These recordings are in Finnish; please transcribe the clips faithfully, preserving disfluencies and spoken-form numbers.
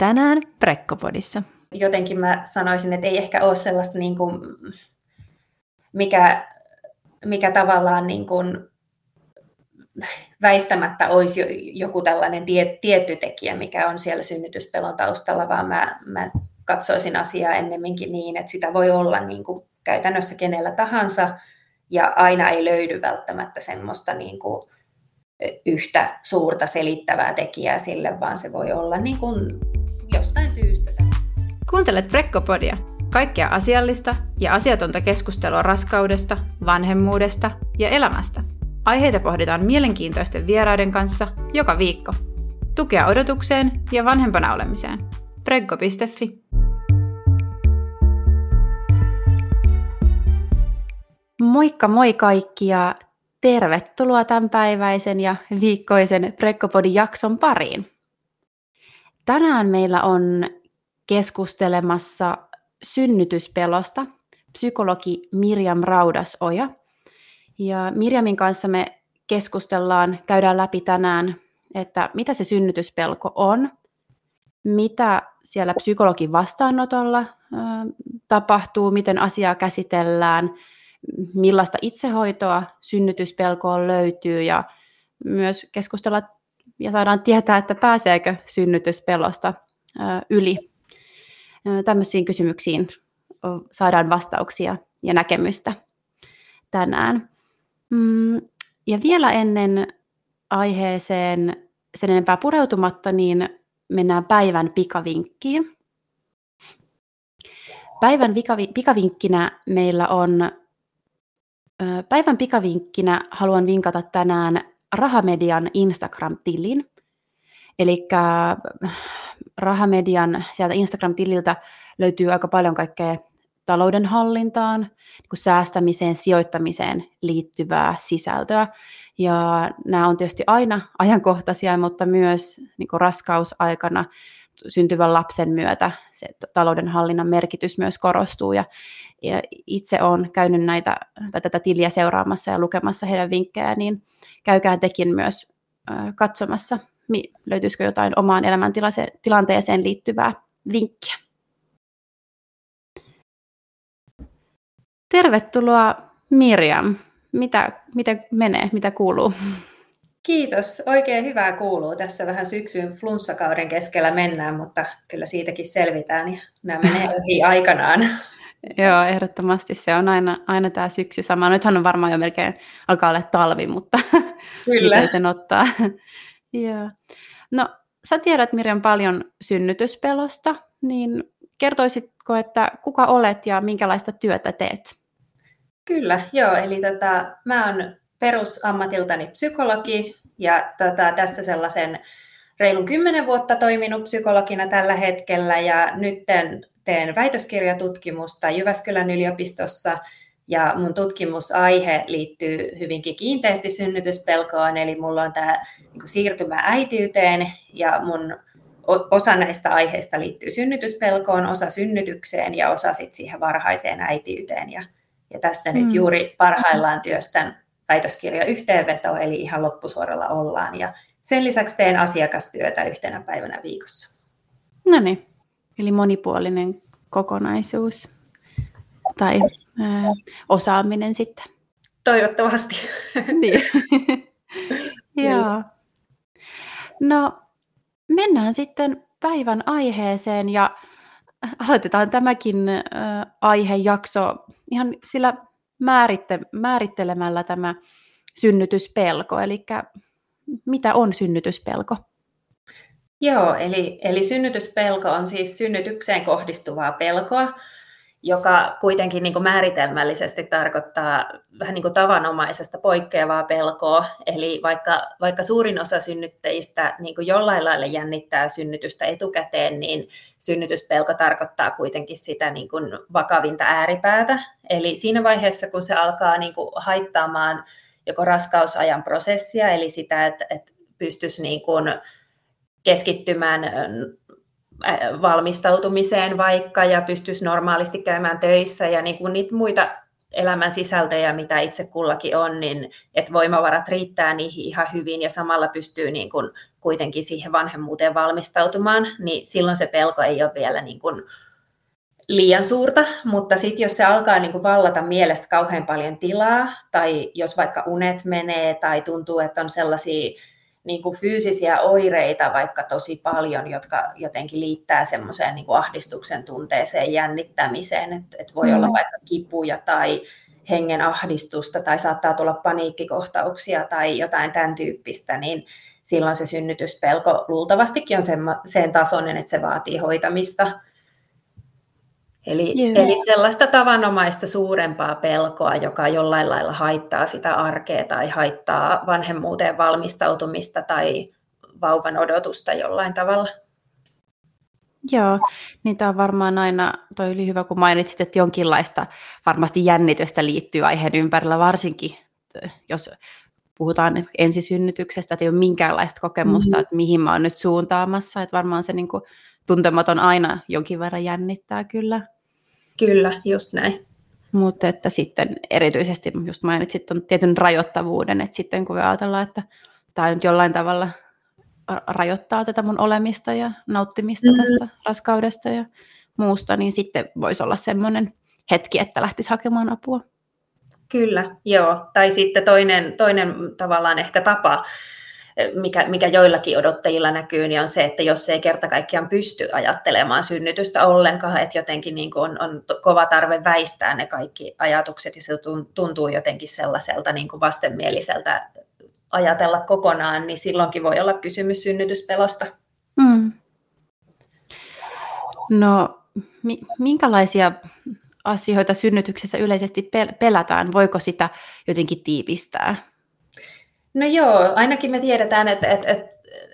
tänään Preggopodissa. Jotenkin mä sanoisin, että ei ehkä ole sellaista, niin kuin, mikä, mikä tavallaan niin kuin väistämättä olisi joku tällainen tie, tietty tekijä, mikä on siellä synnytyspelon taustalla, vaan mä, mä katsoisin asiaa ennemminkin niin, että sitä voi olla niin kuin käytännössä kenellä tahansa, ja aina ei löydy välttämättä semmoista niin kuin yhtä suurta selittävää tekijää sille, vaan se voi olla niin kuin jostain syystä. Kuuntelet Preggopodia, kaikkea asiallista ja asiatonta keskustelua raskaudesta, vanhemmuudesta ja elämästä. Aiheita pohditaan mielenkiintoisten vieraiden kanssa joka viikko. Tukea odotukseen ja vanhempana olemiseen. Preggo piste fi. Moikka moi kaikki ja tervetuloa tämänpäiväisen ja viikkoisen Preggopodin jakson pariin. Tänään meillä on keskustelemassa synnytyspelosta psykologi Mirjam Raudasoja. Ja Mirjamin kanssa me keskustellaan, käydään läpi tänään, että mitä se synnytyspelko on, mitä siellä psykologin vastaanotolla tapahtuu, miten asiaa käsitellään, millaista itsehoitoa synnytyspelkoon löytyy ja myös keskustella ja saadaan tietää, että pääseekö synnytyspelosta yli. Tämmöisiin kysymyksiin saadaan vastauksia ja näkemystä tänään. Ja vielä ennen aiheeseen sen enempää pureutumatta, niin mennään päivän pikavinkkiin. Päivän pikavinkkinä meillä on Päivän pikavinkkinä haluan vinkata tänään Rahamedian Instagram-tilin. Eli Rahamedian sieltä Instagram-tililtä löytyy aika paljon kaikkea taloudenhallintaan, niin kuin säästämiseen, sijoittamiseen liittyvää sisältöä. Ja nämä on tietysti aina ajankohtaisia, mutta myös niin kuin raskausaikana syntyvän lapsen myötä se taloudenhallinnan merkitys myös korostuu. Ja, ja itse olen käynyt näitä, tätä tiliä seuraamassa ja lukemassa heidän vinkkejä, niin käykään tekin myös äh, katsomassa, mi, löytyisikö jotain omaan elämäntilanteeseen liittyvää vinkkiä. Tervetuloa Mirjam. Mitä, miten menee? Mitä kuuluu? Kiitos. Oikein hyvää kuuluu. Tässä vähän syksyn flunssakauden keskellä mennään, mutta kyllä siitäkin selvitään ja nämä menee ohi aikanaan. Joo, ehdottomasti se on aina, aina tämä syksy sama. Nythän on varmaan jo melkein alkaa olla talvi, mutta kyllä. Miten sen ottaa. Ja. No, sä tiedät Mirjam paljon synnytyspelosta, niin kertoisitko, että kuka olet ja minkälaista työtä teet? Kyllä, joo. Eli tota, mä oon perusammatiltani psykologi ja tota, tässä sellaisen reilun kymmenen vuotta toiminut psykologina tällä hetkellä ja nyt teen väitöskirjatutkimusta Jyväskylän yliopistossa ja mun tutkimusaihe liittyy hyvinkin kiinteästi synnytyspelkoon, eli mulla on tämä niin kuin siirtymä äitiyteen ja mun osa näistä aiheista liittyy synnytyspelkoon, osa synnytykseen ja osa sit siihen varhaiseen äitiyteen ja, ja tässä mm. nyt juuri parhaillaan työstän väitöskirja yhteenveto, eli ihan loppusuoralla ollaan. Ja sen lisäksi teen asiakastyötä yhtenä päivänä viikossa. No niin, eli monipuolinen kokonaisuus tai ö, osaaminen sitten. Toivottavasti. Niin. Joo. No, mennään sitten päivän aiheeseen ja aloitetaan tämäkin ö, aihejakso ihan sillä Määritte, määrittelemällä tämä synnytyspelko, eli mitä on synnytyspelko? Joo, eli, eli synnytyspelko on siis synnytykseen kohdistuvaa pelkoa, joka kuitenkin niin kuin määritelmällisesti tarkoittaa vähän niin kuin tavanomaisesta poikkeavaa pelkoa. Eli vaikka, vaikka suurin osa synnyttäjistä niin kuin jollain lailla jännittää synnytystä etukäteen, niin synnytyspelko tarkoittaa kuitenkin sitä niin kuin vakavinta ääripäätä. Eli siinä vaiheessa, kun se alkaa niin kuin haittaamaan joko raskausajan prosessia, eli sitä, että, että pystyisi niin kuin keskittymään valmistautumiseen vaikka ja pystyisi normaalisti käymään töissä ja niin kuin niitä muita elämän sisältöjä, mitä itse kullakin on, niin että voimavarat riittää niihin ihan hyvin ja samalla pystyy niin kuin kuitenkin siihen vanhemmuuteen valmistautumaan, niin silloin se pelko ei ole vielä niin kuin liian suurta, mutta sitten jos se alkaa niin kuin vallata mielestä kauhean paljon tilaa, tai jos vaikka unet menee, tai tuntuu, että on sellaisia niin kuin fyysisiä oireita vaikka tosi paljon, jotka jotenkin liittää semmoiseen niin kuin ahdistuksen tunteeseen, jännittämiseen, että et voi mm. olla vaikka kipuja tai hengen ahdistusta, tai saattaa tulla paniikkikohtauksia tai jotain tämän tyyppistä, niin silloin se synnytyspelko luultavastikin on sen, sen tasoinen, että se vaatii hoitamista. Eli, eli sellaista tavanomaista suurempaa pelkoa, joka jollain lailla haittaa sitä arkea tai haittaa vanhemmuuteen valmistautumista tai vauvan odotusta jollain tavalla. Joo, niin tämä on varmaan aina, toi oli hyvä kun mainitsit, että jonkinlaista varmasti jännitystä liittyy aiheen ympärillä, varsinkin jos puhutaan ensisynnytyksestä, että ei ole minkäänlaista kokemusta, mm-hmm. että mihin mä oon nyt suuntaamassa, että varmaan se niin kuin tuntematon aina jonkin verran jännittää kyllä. Kyllä, just näin. Mutta että sitten erityisesti just mainitsit tuon tietyn rajoittavuuden, että sitten kun ajatellaan, että tämä nyt jollain tavalla rajoittaa tätä mun olemista ja nauttimista mm-hmm. tästä raskaudesta ja muusta, niin sitten voisi olla semmoinen hetki, että lähtisi hakemaan apua. Kyllä, joo. Tai sitten toinen, toinen tavallaan ehkä tapa, mikä, mikä joillakin odottajilla näkyy, niin on se, että jos ei kerta kaikkiaan pysty ajattelemaan synnytystä ollenkaan, että jotenkin niin kuin on, on kova tarve väistää ne kaikki ajatukset, ja se tuntuu jotenkin sellaiselta niin kuin vastenmieliseltä ajatella kokonaan, niin silloinkin voi olla kysymys synnytyspelosta. Mm. No, mi- minkälaisia asioita synnytyksessä yleisesti pel- pelätään? Voiko sitä jotenkin tiivistää? No joo, ainakin me tiedetään, että, että, että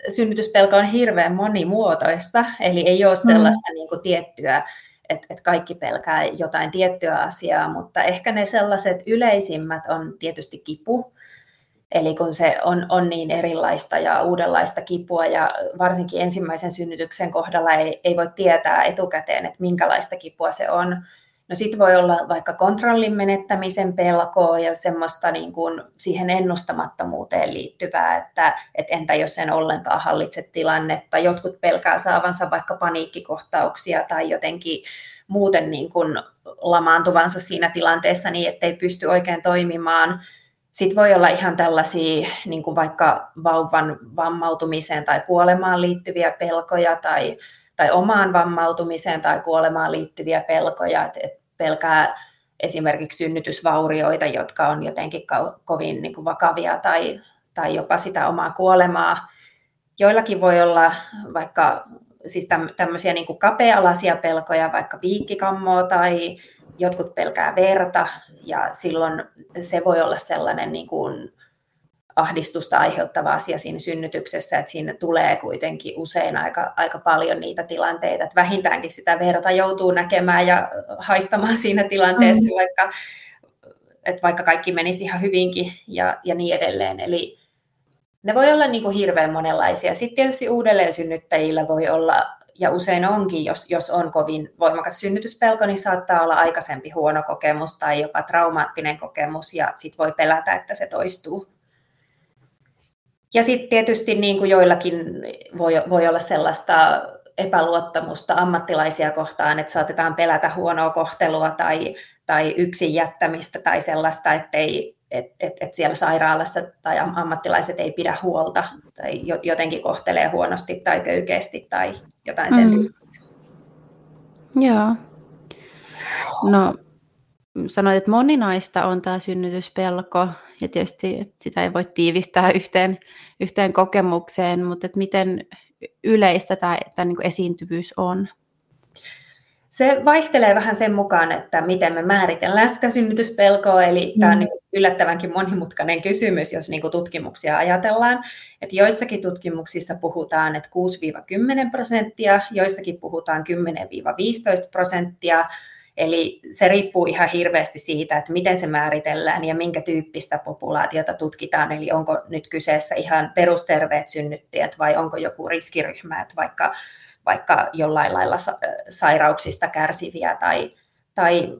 synnytyspelko on hirveän monimuotoista, eli ei ole sellaista mm. niin kuin tiettyä, että, että kaikki pelkää jotain tiettyä asiaa, mutta ehkä ne sellaiset yleisimmät on tietysti kipu, eli kun se on, on niin erilaista ja uudenlaista kipua, ja varsinkin ensimmäisen synnytyksen kohdalla ei, ei voi tietää etukäteen, että minkälaista kipua se on. No sitten voi olla vaikka kontrollin menettämisen pelkoa ja semmoista niin kuin siihen ennustamattomuuteen liittyvää, että et entä jos en ollenkaan hallitse tilannetta. Jotkut pelkää saavansa vaikka paniikkikohtauksia tai jotenkin muuten niin kuin lamaantuvansa siinä tilanteessa niin, ettei pysty oikein toimimaan. Sitten voi olla ihan tällaisia niin kuin vaikka vauvan vammautumiseen tai kuolemaan liittyviä pelkoja tai tai omaan vammautumiseen tai kuolemaan liittyviä pelkoja, että pelkää esimerkiksi synnytysvaurioita, jotka on jotenkin kovin niin kuin vakavia tai, tai jopa sitä omaa kuolemaa. Joillakin voi olla vaikka siis tämmöisiä niin kuin kapea-alaisia pelkoja, vaikka piikkikammoa tai jotkut pelkää verta, ja silloin se voi olla sellainen niin kuin ahdistusta aiheuttava asia siinä synnytyksessä, että siinä tulee kuitenkin usein aika, aika paljon niitä tilanteita, että vähintäänkin sitä verta joutuu näkemään ja haistamaan siinä tilanteessa, mm. vaikka, että vaikka kaikki menisi ihan hyvinkin ja, ja niin edelleen. Eli ne voi olla niin kuin hirveän monenlaisia. Sitten tietysti uudelleensynnyttäjillä voi olla, ja usein onkin, jos, jos on kovin voimakas synnytyspelko, niin saattaa olla aikaisempi huono kokemus tai jopa traumaattinen kokemus, ja sitten voi pelätä, että se toistuu. Ja sitten tietysti niin kuin joillakin voi, voi olla sellaista epäluottamusta ammattilaisia kohtaan, että saatetaan pelätä huonoa kohtelua tai, tai yksin jättämistä tai sellaista, että et, et, et siellä sairaalassa tai ammattilaiset ei pidä huolta tai jotenkin kohtelee huonosti tai köykeästi tai jotain sen tyyppistä. Mm. Joo. No, sanoit, että moninaista on tämä synnytyspelko. Ja tietysti että sitä ei voi tiivistää yhteen, yhteen kokemukseen, mutta että miten yleistä tämä, tämä niin kuin esiintyvyys on? Se vaihtelee vähän sen mukaan, että miten me määritellään sitä synnytyspelkoa, eli mm. tämä on niin kuin yllättävänkin monimutkainen kysymys, jos niin kuin tutkimuksia ajatellaan. Että joissakin tutkimuksissa puhutaan, että kuusi-kymmenen prosenttia, joissakin puhutaan kymmenen-viisitoista prosenttia, eli se riippuu ihan hirveästi siitä, että miten se määritellään ja minkä tyyppistä populaatiota tutkitaan. Eli onko nyt kyseessä ihan perusterveet synnyttäjät vai onko joku riskiryhmä, että vaikka, vaikka jollain lailla sa- sairauksista kärsiviä tai, tai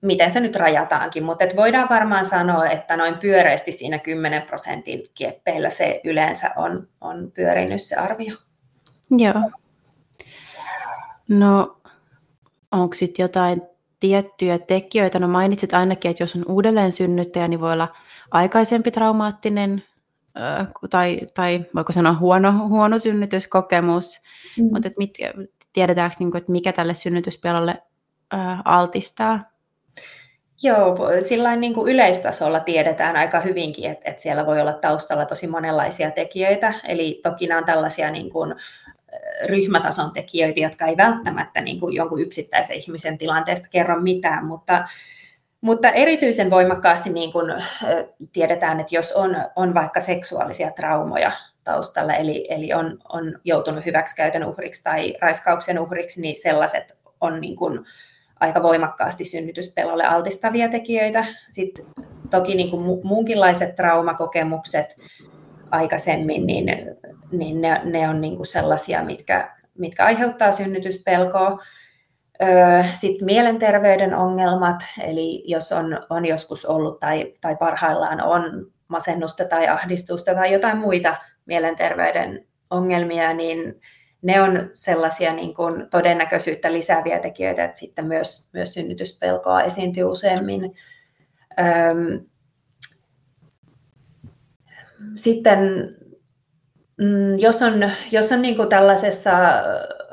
miten se nyt rajataankin, mutta et voidaan varmaan sanoa, että noin pyöreästi siinä kymmenen prosentin kieppeillä se yleensä on, on pyörinyt se arvio. Joo. No onko sitten jotain tiettyjä tekijöitä? No mainitsit ainakin, että jos on uudelleen synnyttäjä, niin voi olla aikaisempi traumaattinen äh, tai, tai voiko sanoa huono, huono synnytyskokemus, mm. mutta et mit, tiedetäänkö, niin kun, että mikä tälle synnytyspelolle äh, altistaa? Joo, sillain niin kuin yleistasolla tiedetään aika hyvinkin, että, että siellä voi olla taustalla tosi monenlaisia tekijöitä. Eli toki nämä on tällaisia niin kuin ryhmätason tekijöitä, jotka ei välttämättä niin kuin jonkun yksittäisen ihmisen tilanteesta kerro mitään, mutta, mutta erityisen voimakkaasti niin kuin tiedetään, että jos on, on vaikka seksuaalisia traumoja taustalla, eli, eli on, on joutunut hyväksikäytön uhriksi tai raiskauksen uhriksi, niin sellaiset on niin kuin aika voimakkaasti synnytyspelolle altistavia tekijöitä. Sitten toki niin kuin muunkinlaiset traumakokemukset aikaisemmin, niin, niin ne, ne on niin kuin sellaisia, mitkä, mitkä aiheuttaa synnytyspelkoa. Sitten mielenterveyden ongelmat, eli jos on, on joskus ollut tai, tai parhaillaan on masennusta tai ahdistusta tai jotain muita mielenterveyden ongelmia, niin ne on sellaisia niin kuin todennäköisyyttä lisääviä tekijöitä, että sitten myös, myös synnytyspelkoa esiintyy useammin. Sitten jos on, jos on niin kuin tällaisessa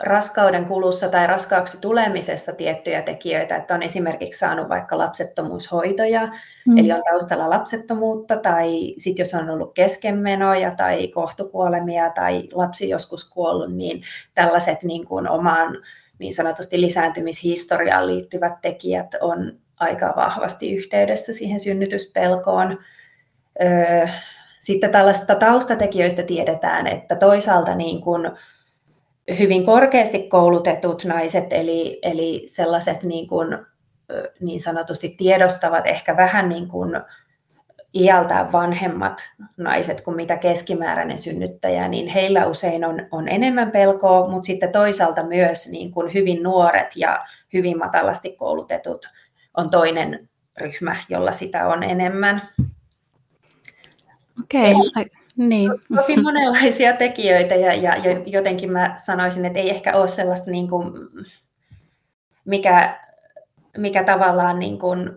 raskauden kulussa tai raskaaksi tulemisessa tiettyjä tekijöitä, että on esimerkiksi saanut vaikka lapsettomuushoitoja, mm. eli on taustalla lapsettomuutta, tai sitten jos on ollut keskenmenoja tai kohtukuolemia tai lapsi joskus kuollut, niin tällaiset niin kuin omaan niin sanotusti lisääntymishistoriaan liittyvät tekijät on aika vahvasti yhteydessä siihen synnytyspelkoon. Öö, sitten tällaisista taustatekijöistä tiedetään, että toisaalta niin kuin hyvin korkeasti koulutetut naiset, eli, eli sellaiset niin, kuin, niin sanotusti tiedostavat ehkä vähän niin kuin iältään vanhemmat naiset kuin mitä keskimääräinen synnyttäjä, niin heillä usein on, on enemmän pelkoa, mutta sitten toisaalta myös niin kuin hyvin nuoret ja hyvin matalasti koulutetut on toinen ryhmä, jolla sitä on enemmän. Okei, okay. Niin. Tosi monenlaisia tekijöitä ja, ja jotenkin mä sanoisin, että ei ehkä ole sellaista, niin kuin, mikä, mikä tavallaan niin kuin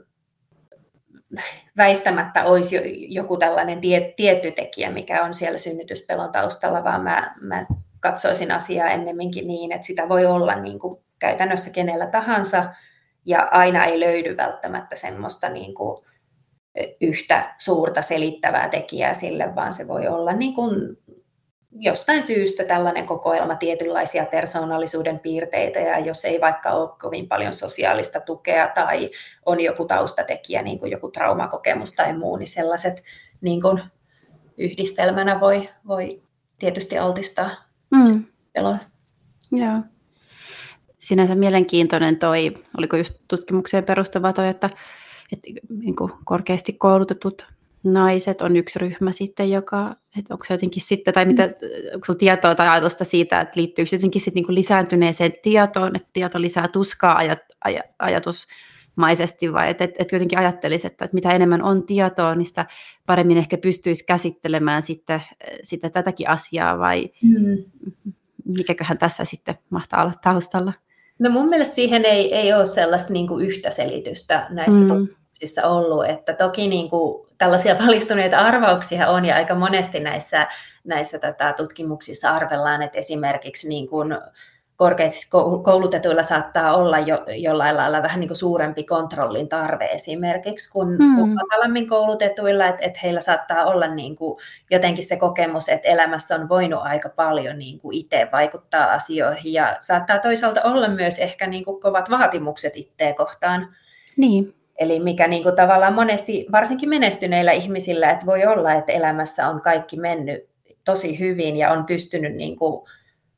väistämättä olisi joku tällainen tie, tietty tekijä, mikä on siellä synnytyspelon taustalla, vaan mä, mä katsoisin asiaa ennemminkin niin, että sitä voi olla niin kuin käytännössä kenellä tahansa ja aina ei löydy välttämättä semmoista niin kuin yhtä suurta selittävää tekijää sille, vaan se voi olla niin kuin jostain syystä tällainen kokoelma tietynlaisia persoonallisuuden piirteitä, ja jos ei vaikka ole kovin paljon sosiaalista tukea tai on joku taustatekijä, niin kuin joku traumakokemus tai muu, niin sellaiset niin kuin yhdistelmänä voi, voi tietysti altistaa mm. pelon. Joo. Sinänsä mielenkiintoinen toi, oliko just tutkimukseen perustuva toi, että että niin kuin korkeasti koulutetut naiset on yksi ryhmä sitten, joka, että onko se jotenkin sitten, tai mitä, onko sinulla tietoa tai ajatusta siitä, että liittyykö se jotenkin sitten niin kuin lisääntyneeseen tietoon, että tieto lisää tuskaa ajat, aj, ajatusmaisesti, vai että et, et jotenkin ajattelisi, että, että mitä enemmän on tietoa, niin sitä paremmin ehkä pystyisi käsittelemään sitten, sitä tätäkin asiaa, vai mm. mikäköhän tässä sitten mahtaa olla taustalla? No mun mielestä siihen ei, ei ole sellaista niin kuin yhtä selitystä näissä mm. tutkimuksissa ollut, että toki niin kuin tällaisia valistuneita arvauksia on ja aika monesti näissä, näissä tätä tutkimuksissa arvellaan, että esimerkiksi niin kuin korkeasti koulutetuilla saattaa olla jo, jollain lailla vähän niin kuin suurempi kontrollin tarve esimerkiksi kuin mm. matalammin koulutetuilla, että, että heillä saattaa olla niin kuin jotenkin se kokemus, että elämässä on voinut aika paljon niin kuin itse vaikuttaa asioihin ja saattaa toisaalta olla myös ehkä niin kuin kovat vaatimukset itseä kohtaan. Niin. Eli mikä niin kuin tavallaan monesti, varsinkin menestyneillä ihmisillä, että voi olla, että elämässä on kaikki mennyt tosi hyvin ja on pystynyt niin kuin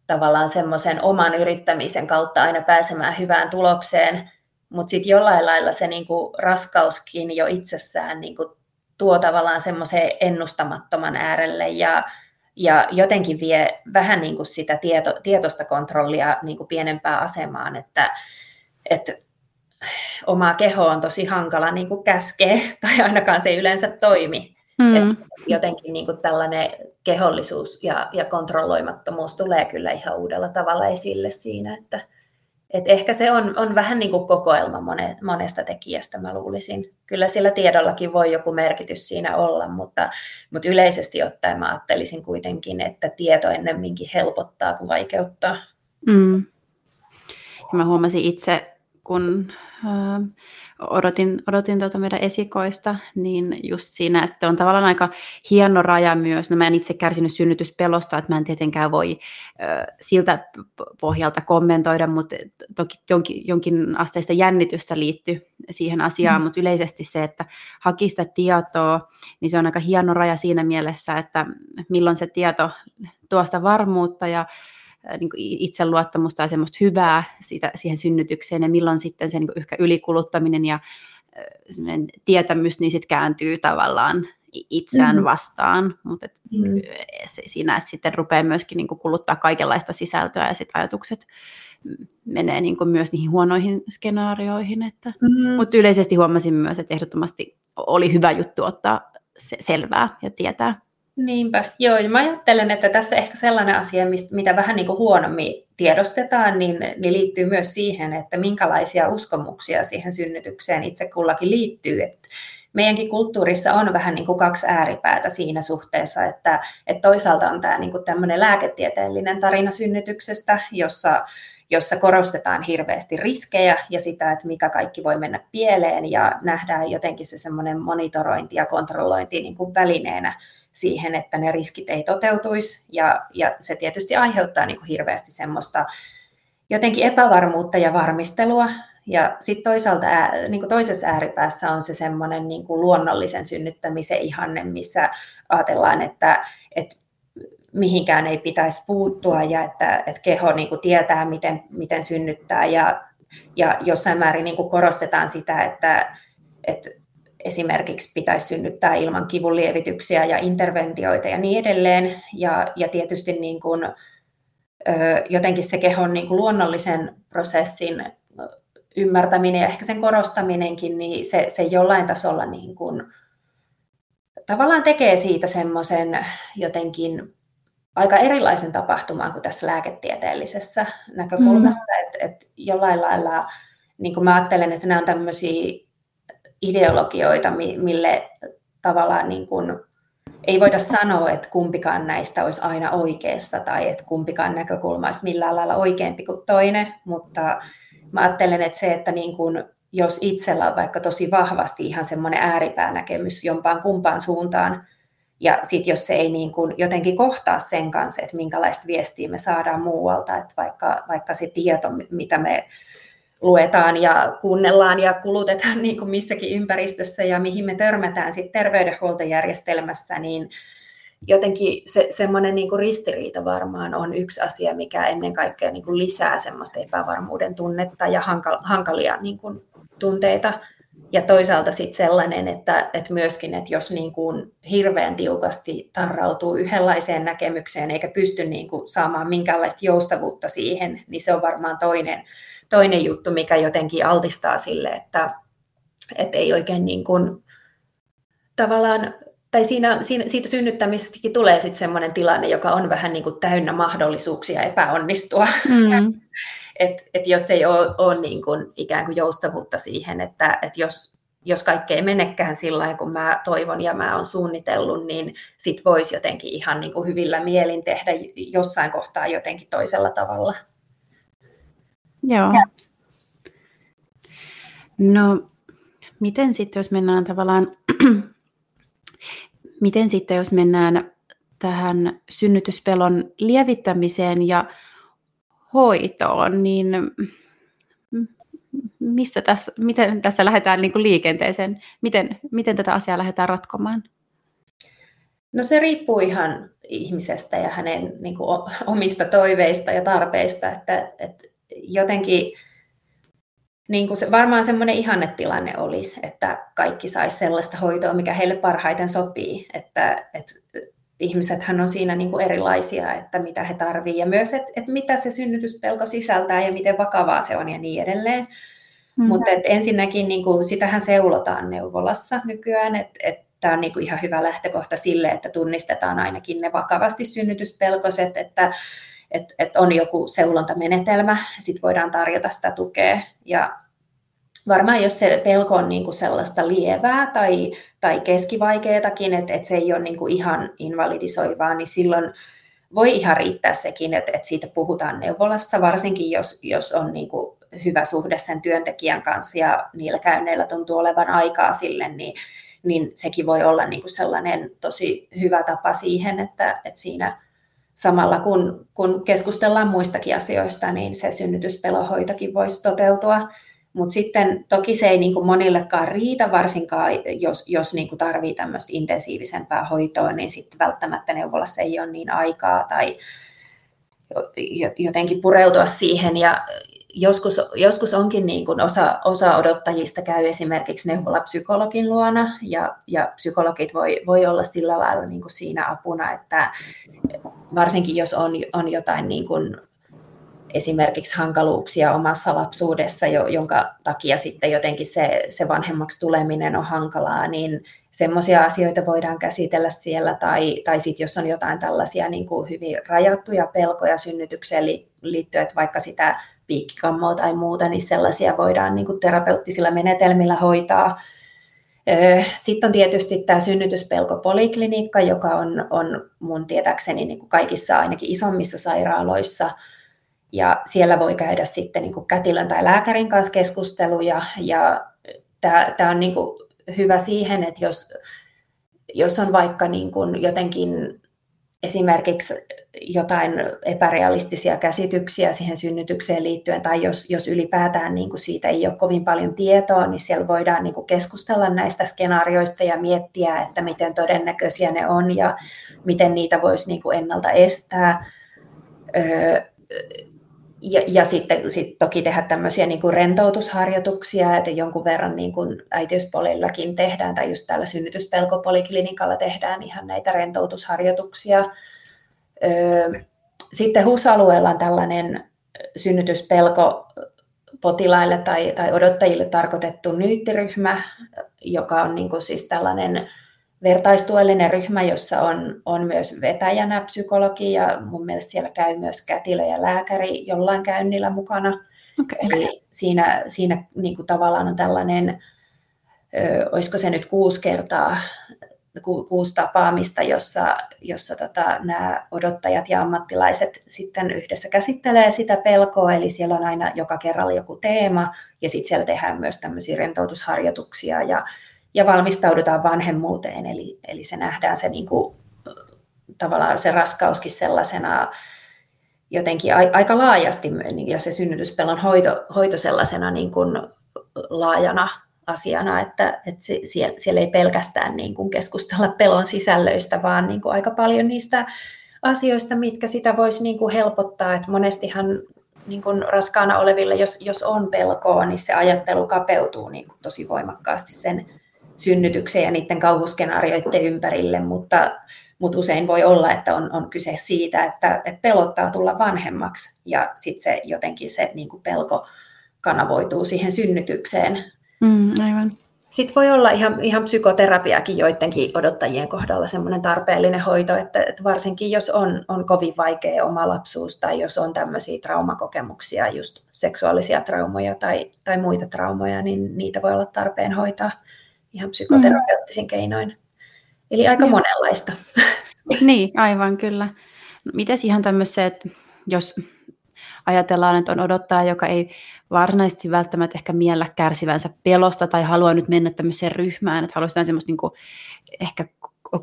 tavallaan semmoisen oman yrittämisen kautta aina pääsemään hyvään tulokseen, mutta sitten jollain lailla se niinku raskauskin jo itsessään niinku tuo tavallaan semmoisen ennustamattoman äärelle ja, ja jotenkin vie vähän niinku sitä tieto, tietoista kontrollia niinku pienempään asemaan, että et omaa kehoa on tosi hankala niin kuin käskeä, tai ainakaan se ei yleensä toimi. Mm. Jotenkin niin kuin tällainen kehollisuus ja, ja kontrolloimattomuus tulee kyllä ihan uudella tavalla esille siinä, että et ehkä se on, on vähän niin kuin kokoelma mone, monesta tekijästä, mä luulisin. Kyllä sillä tiedollakin voi joku merkitys siinä olla, mutta, mutta yleisesti ottaen mä ajattelisin kuitenkin, että tieto ennemminkin helpottaa kuin vaikeuttaa. Mm. Ja mä huomasin itse, kun äh, odotin, odotin tuota meidän esikoista, niin just siinä, että on tavallaan aika hieno raja myös. No mä en itse kärsinyt synnytyspelosta, että mä en tietenkään voi äh, siltä pohjalta kommentoida, mutta toki jonkin, jonkin asteista jännitystä liittyy siihen asiaan, mm. mutta yleisesti se, että haki sitä tietoa, niin se on aika hieno raja siinä mielessä, että milloin se tieto tuo sitä varmuutta ja niin kuin itseluottamusta ja semmoista hyvää siitä, siihen synnytykseen, ja milloin sitten se niin kuin ehkä ylikuluttaminen ja äh, tietämys niin sit kääntyy tavallaan itseään mm-hmm. vastaan, mutta mm-hmm. siinä sitten rupeaa myöskin niin kuin kuluttaa kaikenlaista sisältöä, ja sitten ajatukset menee niin kuin myös niihin huonoihin skenaarioihin, että mm-hmm. mutta yleisesti huomasin myös, että ehdottomasti oli hyvä juttu ottaa se selvää ja tietää. Niinpä, joo. Ja mä ajattelen, että tässä ehkä sellainen asia, mitä vähän niin kuin huonommin tiedostetaan, niin, niin liittyy myös siihen, että minkälaisia uskomuksia siihen synnytykseen itse kullakin liittyy. Et meidänkin kulttuurissa on vähän niin kuin kaksi ääripäätä siinä suhteessa, että, että toisaalta on tämä niin kuin tämmöinen lääketieteellinen tarina synnytyksestä, jossa jossa korostetaan hirveästi riskejä ja sitä, että mikä kaikki voi mennä pieleen, ja nähdään jotenkin se semmoinen monitorointi ja kontrollointi niin kuin välineenä siihen, että ne riskit ei toteutuisi, ja, ja se tietysti aiheuttaa niin kuin hirveästi semmoista jotenkin epävarmuutta ja varmistelua. Ja sitten toisaalta niin kuin toisessa ääripäässä on se semmoinen niin kuin luonnollisen synnyttämisen ihanne, missä ajatellaan, että, että mihinkään ei pitäisi puuttua ja että, että keho niin kuin tietää, miten, miten synnyttää, ja, ja jossain määrin niin kuin korostetaan sitä, että, että esimerkiksi pitäisi synnyttää ilman kivunlievityksiä ja interventioita ja niin edelleen, ja, ja tietysti niin kuin, ö, jotenkin se kehon niin kuin luonnollisen prosessin ymmärtäminen ja ehkä sen korostaminenkin, niin se, se jollain tasolla niin kuin, tavallaan tekee siitä semmoisen jotenkin aika erilaisen tapahtumaan kuin tässä lääketieteellisessä näkökulmassa, mm. että et jollain lailla, niin kuin mä ajattelen, että nämä on tämmöisiä ideologioita, mille tavallaan niin kuin ei voida sanoa, että kumpikaan näistä olisi aina oikeassa tai että kumpikaan näkökulma olisi millään lailla oikeampi kuin toinen, mutta mä ajattelen, että se, että niin kuin jos itsellä on vaikka tosi vahvasti ihan semmoinen ääripäänäkemys jompaan kumpaan suuntaan, ja sitten jos se ei niin kuin jotenkin kohtaa sen kanssa, että minkälaista viestiä me saadaan muualta, että vaikka, vaikka se tieto, mitä me luetaan ja kuunnellaan ja kulutetaan niin kuin missäkin ympäristössä ja mihin me törmätään sit terveydenhuoltojärjestelmässä, niin jotenkin se, semmoinen niin kuin ristiriita varmaan on yksi asia, mikä ennen kaikkea niin kuin lisää semmoista epävarmuuden tunnetta ja hankal, hankalia niin kuin tunteita. Ja toisaalta sitten sellainen, että, että myöskin, että jos niin kuin hirveän tiukasti tarrautuu yhdenlaiseen näkemykseen eikä pysty niin kuin saamaan minkäänlaista joustavuutta siihen, niin se on varmaan toinen, toinen juttu, mikä jotenkin altistaa sille, että, että ei oikein niin kuin tavallaan, tai siinä, siitä synnyttämisestäkin tulee sitten semmoinen tilanne, joka on vähän niin kuin täynnä mahdollisuuksia epäonnistua. Mm. Että et jos ei ole, ole niin kuin ikään kuin joustavuutta siihen, että et jos, jos kaikki ei menekään sillä tavalla, kun mä toivon ja mä oon suunnitellut, niin sit voisi jotenkin ihan niin kuin hyvillä mielin tehdä jossain kohtaa jotenkin toisella tavalla. Joo. Ja. No, miten sitten, jos mennään tavallaan, miten sitten, jos mennään tähän synnytyspelon lievittämiseen ja hoitoon, niin missä tässä, miten tässä lähdetään niin kuin liikenteeseen? Miten, miten tätä asiaa lähdetään ratkomaan? No se riippuu ihan ihmisestä ja hänen niin kuin omista toiveista ja tarpeista, että, että jotenkin niin kuin se, varmaan semmoinen ihannetilanne olisi, että kaikki saisi sellaista hoitoa, mikä heille parhaiten sopii, että, että ihmisethän on siinä niin kuin erilaisia, että mitä he tarvii ja myös, että, että mitä se synnytyspelko sisältää ja miten vakavaa se on ja niin edelleen. Mm-hmm. Mutta ensinnäkin niin kuin, sitähän seulotaan neuvolassa nykyään, että et, tämä on niin kuin ihan hyvä lähtökohta sille, että tunnistetaan ainakin ne vakavasti synnytyspelkoiset, että et, et on joku seulontamenetelmä, sitten voidaan tarjota sitä tukea. Ja varmaan jos se pelko on niin kuin sellaista lievää tai, tai keskivaikeatakin, että et se ei ole niin kuin ihan invalidisoivaa, niin silloin voi ihan riittää sekin, että et siitä puhutaan neuvolassa, varsinkin jos, jos on niin kuin hyvä suhde sen työntekijän kanssa ja niillä käynneillä tuntuu olevan aikaa sille, niin, niin sekin voi olla niin kuin sellainen tosi hyvä tapa siihen, että, että siinä samalla kun, kun keskustellaan muistakin asioista, niin se synnytyspelonhoitakin voisi toteutua. Mutta sitten toki se ei niin kuin monillekaan riitä, varsinkaan jos, jos niin kuin tarvii tämmöistä intensiivisempää hoitoa, niin sitten välttämättä neuvolassa ei ole niin aikaa tai jotenkin pureutua siihen. Ja Joskus, joskus onkin niin kuin osa, osa odottajista käy esimerkiksi neuvolapsykologin luona, ja, ja psykologit voi, voi olla sillä lailla niin kuin siinä apuna, että varsinkin jos on, on jotain niin kuin esimerkiksi hankaluuksia omassa lapsuudessa, jonka takia sitten jotenkin se, se vanhemmaksi tuleminen on hankalaa, niin semmoisia asioita voidaan käsitellä siellä, tai, tai sitten jos on jotain tällaisia niin kuin hyvin rajattuja pelkoja synnytykseen liittyen, että vaikka sitä piikkikammoa tai muuta, niin sellaisia voidaan niin kuin terapeuttisilla menetelmillä hoitaa. Sitten on tietysti tämä synnytyspelkopoliklinikka, joka on, on mun tietääkseni niin kuin kaikissa ainakin isommissa sairaaloissa, ja siellä voi käydä sitten niin kuin kätilön tai lääkärin kanssa keskusteluja, ja tämä on niin kuin hyvä siihen, että jos, jos on vaikka niin kuin jotenkin esimerkiksi jotain epärealistisia käsityksiä siihen synnytykseen liittyen, tai jos, jos ylipäätään niin kuin siitä ei ole kovin paljon tietoa, niin siellä voidaan niin kuin keskustella näistä skenaarioista ja miettiä, että miten todennäköisiä ne on ja miten niitä voisi niin kuin ennalta estää. Öö, Ja, ja sitten sit toki tehdä tämmöisiä niin kuin rentoutusharjoituksia, että jonkun verran niin kuin äitiyspolillakin tehdään, tai just täällä synnytyspelkopoliklinikalla tehdään ihan näitä rentoutusharjoituksia. Sitten H U S-alueella on tällainen synnytyspelko potilaille tai, tai odottajille tarkoitettu nyyttiryhmä, joka on niin kuin siis tällainen vertaistuellinen ryhmä, jossa on, on myös vetäjänä psykologi, ja mun mielestä siellä käy myös kätilö ja lääkäri jollain käynnillä mukana. Okay. Eli siinä, siinä niin kuin tavallaan on tällainen, ö, olisiko se nyt kuusi kertaa, ku, kuusi tapaamista, jossa, jossa tota, nämä odottajat ja ammattilaiset sitten yhdessä käsittelee sitä pelkoa, eli siellä on aina joka kerralla joku teema, ja sitten siellä tehdään myös tämmöisiä rentoutusharjoituksia ja Ja valmistaudutaan vanhemmuuteen, eli, eli se nähdään se, niin kuin, tavallaan se raskauskin sellaisena jotenkin a, aika laajasti, ja se synnytyspelon hoito, hoito sellaisena niin kuin laajana asiana, että, että se, siellä, siellä ei pelkästään niin kuin keskustella pelon sisällöistä, vaan niin kuin aika paljon niistä asioista, mitkä sitä voisi niin kuin helpottaa. Että monestihan niin kuin raskaana oleville, jos, jos on pelkoa, niin se ajattelu kapeutuu niin kuin tosi voimakkaasti sen synnytykseen ja niiden kauhuskenaarioiden ympärille, mutta, mutta usein voi olla, että on, on kyse siitä, että, että pelottaa tulla vanhemmaksi, ja sitten se jotenkin se niin kuin pelko kanavoituu siihen synnytykseen. Mm, aivan. Sitten voi olla ihan, ihan psykoterapiakin joidenkin odottajien kohdalla semmoinen tarpeellinen hoito, että, että varsinkin jos on, on kovin vaikea oma lapsuus tai jos on tämmöisiä traumakokemuksia, just seksuaalisia traumoja tai, tai muita traumoja, niin niitä voi olla tarpeen hoitaa ihan psykoterapeuttisin mm. keinoin. Eli aika ja. monenlaista. Niin, aivan kyllä. Mites ihan tämmöiset, jos ajatellaan, että on odottaja, joka ei varsinaisesti välttämättä ehkä miellä kärsivänsä pelosta tai haluaa nyt mennä tämmöiseen ryhmään, että haluaisi semmoista niinku ehkä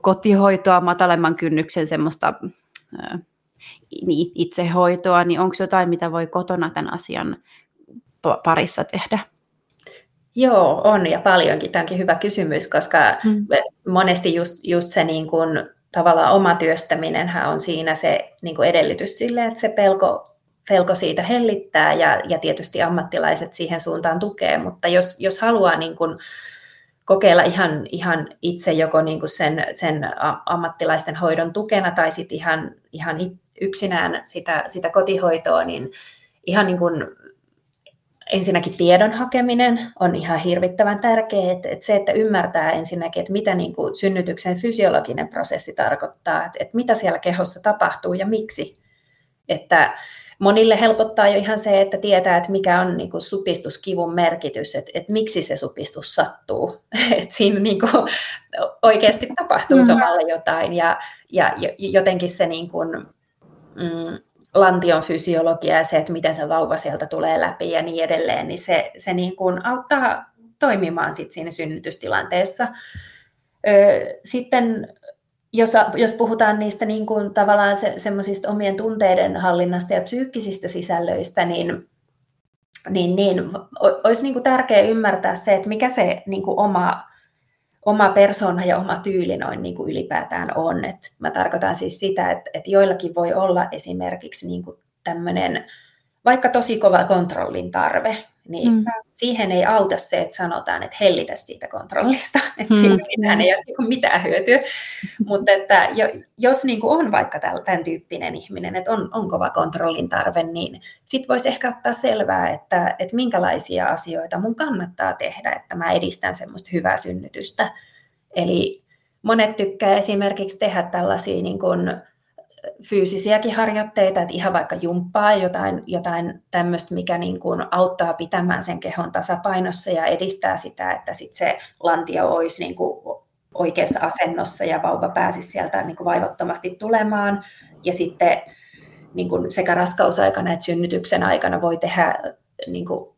kotihoitoa, matalemman kynnyksen semmoista äh, niin, itsehoitoa, niin onko jotain, mitä voi kotona tämän asian parissa tehdä? Joo, on ja paljonkin. Tämä onkin hyvä kysymys, koska hmm. monesti just, just se niin kuin, tavallaan oma työstäminenhän on siinä se niin kuin edellytys sille, että se pelko, pelko siitä hellittää ja, ja tietysti ammattilaiset siihen suuntaan tukee, mutta jos, jos haluaa niin kuin kokeilla ihan, ihan itse joko niin kuin sen, sen ammattilaisten hoidon tukena tai sitten ihan, ihan yksinään sitä, sitä kotihoitoa, niin ihan niin kuin ensinnäkin tiedon hakeminen on ihan hirvittävän tärkeää, että, että se, että ymmärtää ensinnäkin, että mitä niin kuin synnytyksen fysiologinen prosessi tarkoittaa, että, että mitä siellä kehossa tapahtuu ja miksi. Että monille helpottaa jo ihan se, että tietää, että mikä on niin kuin supistuskivun merkitys, että, että miksi se supistus sattuu, että siinä niin kuin oikeasti tapahtuu somalle jotain ja, ja jotenkin se niin kuin, mm, lantion fysiologia ja se, että miten se vauva sieltä tulee läpi ja niin edelleen, niin se, se niin kuin auttaa toimimaan sit siinä synnytystilanteessa. Sitten jos, jos puhutaan niistä niin kuin tavallaan se, semmoisista omien tunteiden hallinnasta ja psyykkisistä sisällöistä, niin, niin, niin olisi niin kuin tärkeää ymmärtää se, että mikä se niin kuin oma... Oma persoona ja oma tyyli noin niin kuin ylipäätään on. Et mä tarkoitan siis sitä, että, että joillakin voi olla esimerkiksi niin kuin tämmöinen, vaikka tosi kova kontrollin tarve, niin mm. siihen ei auta se, että sanotaan, että hellitä siitä kontrollista. Että mm. siinähän ei ole niin kuin mitään hyötyä. Mm. Mutta että jos niin kuin on vaikka tämän tyyppinen ihminen, että on, on kova kontrollin tarve, niin sit voisi ehkä ottaa selvää, että, että minkälaisia asioita mun kannattaa tehdä, että mä edistän semmoista hyvää synnytystä. Eli monet tykkää esimerkiksi tehdä tällaisia niin kuin fyysisiäkin harjoitteita, että ihan vaikka jumppaa jotain, jotain tämmöistä, mikä niin kuin auttaa pitämään sen kehon tasapainossa ja edistää sitä, että sit se lantio olisi niin kuin oikeassa asennossa ja vauva pääsisi sieltä niin kuin vaivottomasti tulemaan. Ja sitten niin kuin sekä raskausaikana että synnytyksen aikana voi tehdä niin kuin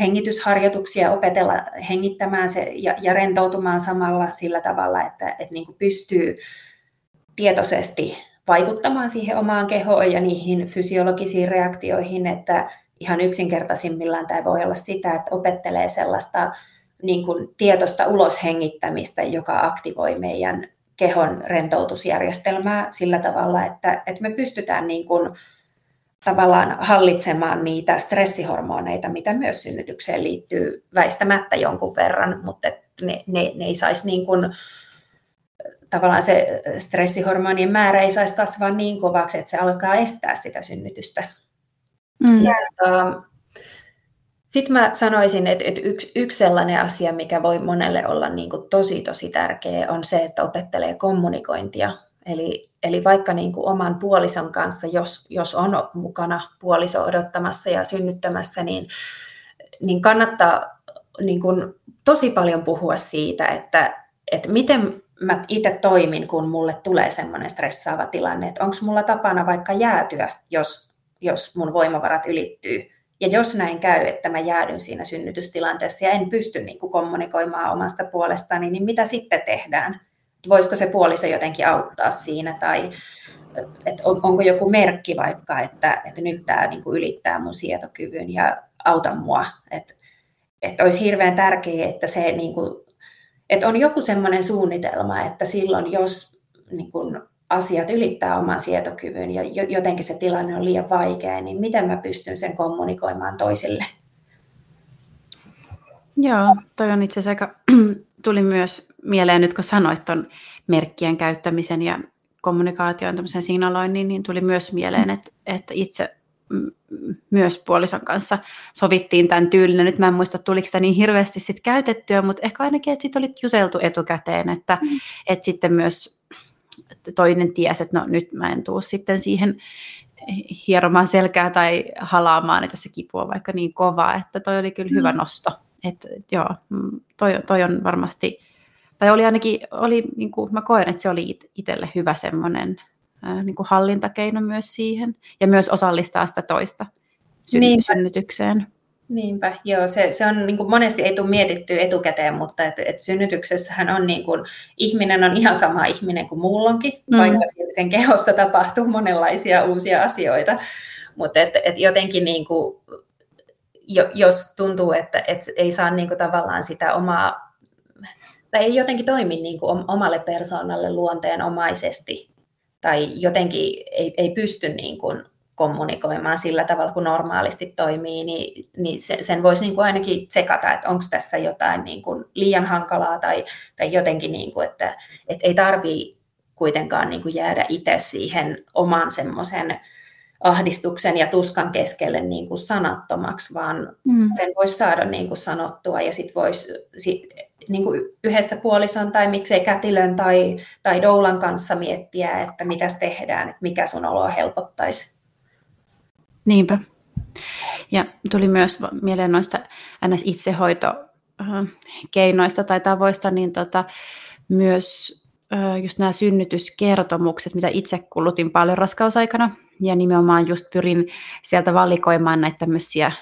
hengitysharjoituksia, opetella hengittämään se ja, ja rentoutumaan samalla sillä tavalla, että, että niin kuin pystyy tietoisesti vaikuttamaan siihen omaan kehoon ja niihin fysiologisiin reaktioihin, että ihan yksinkertaisimmillaan tämä voi olla sitä, että opettelee sellaista niin kuin tietoista uloshengittämistä, joka aktivoi meidän kehon rentoutusjärjestelmää sillä tavalla, että, että me pystytään niin kuin tavallaan hallitsemaan niitä stressihormoneita, mitä myös synnytykseen liittyy väistämättä jonkun verran, mutta ne, ne, ne ei saisi niin kuin tavallaan se stressihormonien määrä ei saisi kasvaa niin kovaksi, että se alkaa estää sitä synnytystä. Mm. Uh, Sitten mä sanoisin, että, että yksi, yksi sellainen asia, mikä voi monelle olla niin kuin tosi tosi tärkeä, on se, että opettelee kommunikointia. Eli, eli vaikka niin kuin oman puolison kanssa, jos, jos on mukana puoliso odottamassa ja synnyttämässä, niin, niin kannattaa niin kuin tosi paljon puhua siitä, että, että miten mä itse toimin, kun mulle tulee semmoinen stressaava tilanne, että onko mulla tapana vaikka jäätyä, jos, jos mun voimavarat ylittyy. Ja jos näin käy, että mä jäädyn siinä synnytystilanteessa ja en pysty niin kuin kommunikoimaan omasta puolestani, niin mitä sitten tehdään? Voisiko se puoliso jotenkin auttaa siinä? Tai että on, onko joku merkki vaikka, että, että nyt tämä niin kuin ylittää mun sietokyvyn ja auta mua? Että, että olisi hirveän tärkeää, että se niin kuin että on joku semmoinen suunnitelma, että silloin jos niin kun asiat ylittää oman sietokyvyn ja jotenkin se tilanne on liian vaikea, niin miten mä pystyn sen kommunikoimaan toisille? Joo, toi on itse asiassa aika, tuli myös mieleen nyt kun sanoit ton merkkien käyttämisen ja kommunikaation tämmöisen signaloinnin, niin tuli myös mieleen, että, että itse myös puolison kanssa sovittiin tämän tyylinen. Nyt mä en muista, tuliko sitä niin hirveästi sit käytettyä, mutta ehkä ainakin, että siitä oli juteltu etukäteen, että mm. et sitten myös että toinen tiesi, että no nyt mä en tuu sitten siihen hieromaan selkää tai halaamaan, että jos se kipu on vaikka niin kovaa, että toi oli kyllä mm. hyvä nosto. Että joo, toi, toi on varmasti, tai oli ainakin, oli, niin kuin mä koen, että se oli itselle hyvä semmoinen niin kuin hallintakeino myös siihen, ja myös osallistaa sitä toista synnytykseen. Niinpä, Niinpä. Joo, se, se on niin kuin monesti ei tule mietittyä etukäteen, mutta et, et synnytyksessähän on niin kuin, ihminen on ihan sama ihminen kuin muulloinkin, mm. vaikka sen kehossa tapahtuu monenlaisia uusia asioita, mutta et, et jotenkin niin kuin, jos tuntuu, että et ei saa niin kuin, tavallaan sitä omaa, tai ei jotenkin toimi niin kuin, omalle persoonalle luonteenomaisesti, tai jotenkin ei, ei pysty niin kuin kommunikoimaan sillä tavalla, kun normaalisti toimii, niin, niin sen voisi niin kuin ainakin tsekata, että onko tässä jotain niin kuin liian hankalaa tai, tai jotenkin, niin kuin, että, että ei tarvitse kuitenkaan niin kuin jäädä itse siihen oman semmoisen ahdistuksen ja tuskan keskelle niin kuin sanattomaksi, vaan mm. sen voisi saada niin kuin sanottua ja sitten voisi sit, niin kuin yhdessä puolison tai miksei kätilön tai, tai doulan kanssa miettiä, että mitäs tehdään, että mikä sun oloa helpottaisi. Niinpä. Ja tuli myös mieleen noista N S-itsehoitokeinoista tai tavoista, niin tota, myös just nämä synnytyskertomukset, mitä itse kulutin paljon raskausaikana, ja nimenomaan just pyrin sieltä valikoimaan näitä tämmöisiä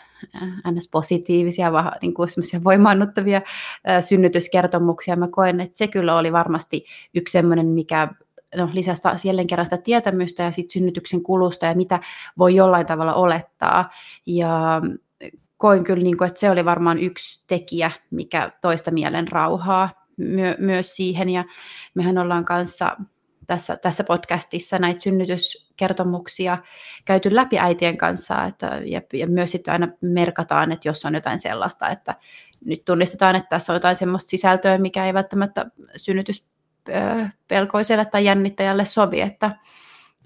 N S-positiivisia, vaan niin kuin semmoisia voimaannuttavia synnytyskertomuksia. Mä koen, että se kyllä oli varmasti yksi semmoinen, mikä no, lisäsi jälleen kerran sitä tietämystä ja sitten synnytyksen kulusta ja mitä voi jollain tavalla olettaa. Ja koin kyllä, niin kuin, että se oli varmaan yksi tekijä, mikä toista mielen rauhaa my- myös siihen. Ja mehän ollaan kanssa tässä, tässä podcastissa näitä synnytyskertomuksia käyty läpi äitien kanssa, että, ja, ja myös sitten aina merkataan, että jos on jotain sellaista, että nyt tunnistetaan, että tässä on jotain sellaista sisältöä, mikä ei välttämättä synnytyspelkoiselle tai jännittäjälle sovi, että,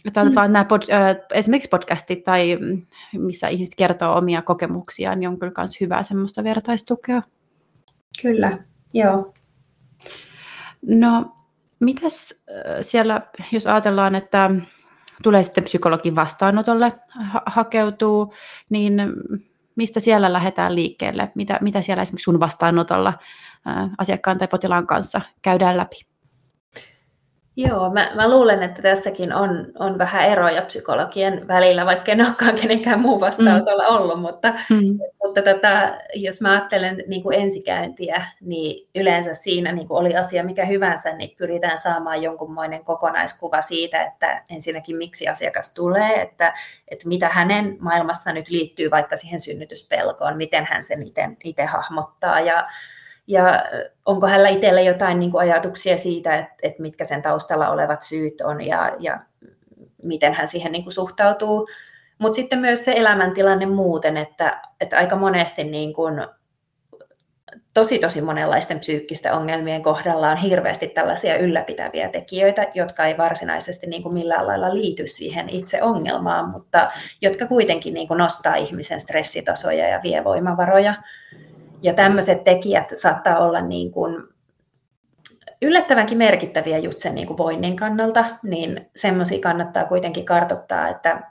että otetaan mm. nämä pod, esimerkiksi podcastit tai missä ihmiset kertoo omia kokemuksiaan, niin on kyllä myös hyvää semmoista vertaistukea. Kyllä, joo. No, mitäs siellä, jos ajatellaan, että tulee sitten psykologin vastaanotolle ha- hakeutuu, niin mistä siellä lähdetään liikkeelle? Mitä, mitä siellä esimerkiksi sun vastaanotolla ä, asiakkaan tai potilaan kanssa käydään läpi? Joo, mä, mä luulen, että tässäkin on, on vähän eroja psykologien välillä, vaikka en olekaan kenenkään muun vastaanotolla mm. ollut, mutta, mm. mutta tätä, jos mä ajattelen niin kuin ensikäyntiä, niin yleensä siinä niin kuin oli asia mikä hyvänsä, niin pyritään saamaan jonkunmoinen kokonaiskuva siitä, että ensinnäkin miksi asiakas tulee, että, että mitä hänen maailmassa nyt liittyy vaikka siihen synnytyspelkoon, miten hän sen itse hahmottaa ja Ja onko hänellä itsellä jotain niin kuin ajatuksia siitä, että, että mitkä sen taustalla olevat syyt on ja, ja miten hän siihen niin kuin suhtautuu. Mutta sitten myös se elämäntilanne muuten, että, että aika monesti niin kuin, tosi tosi monenlaisten psyykkisten ongelmien kohdalla on hirveästi tällaisia ylläpitäviä tekijöitä, jotka ei varsinaisesti niin kuin millään lailla liity siihen itse ongelmaan, mutta jotka kuitenkin niin kuin nostaa ihmisen stressitasoja ja vie voimavaroja. Ja tämmöiset tekijät saattaa olla niin kuin yllättävänkin merkittäviä just sen niin kuin voinnin kannalta, niin semmoisia kannattaa kuitenkin kartoittaa, että,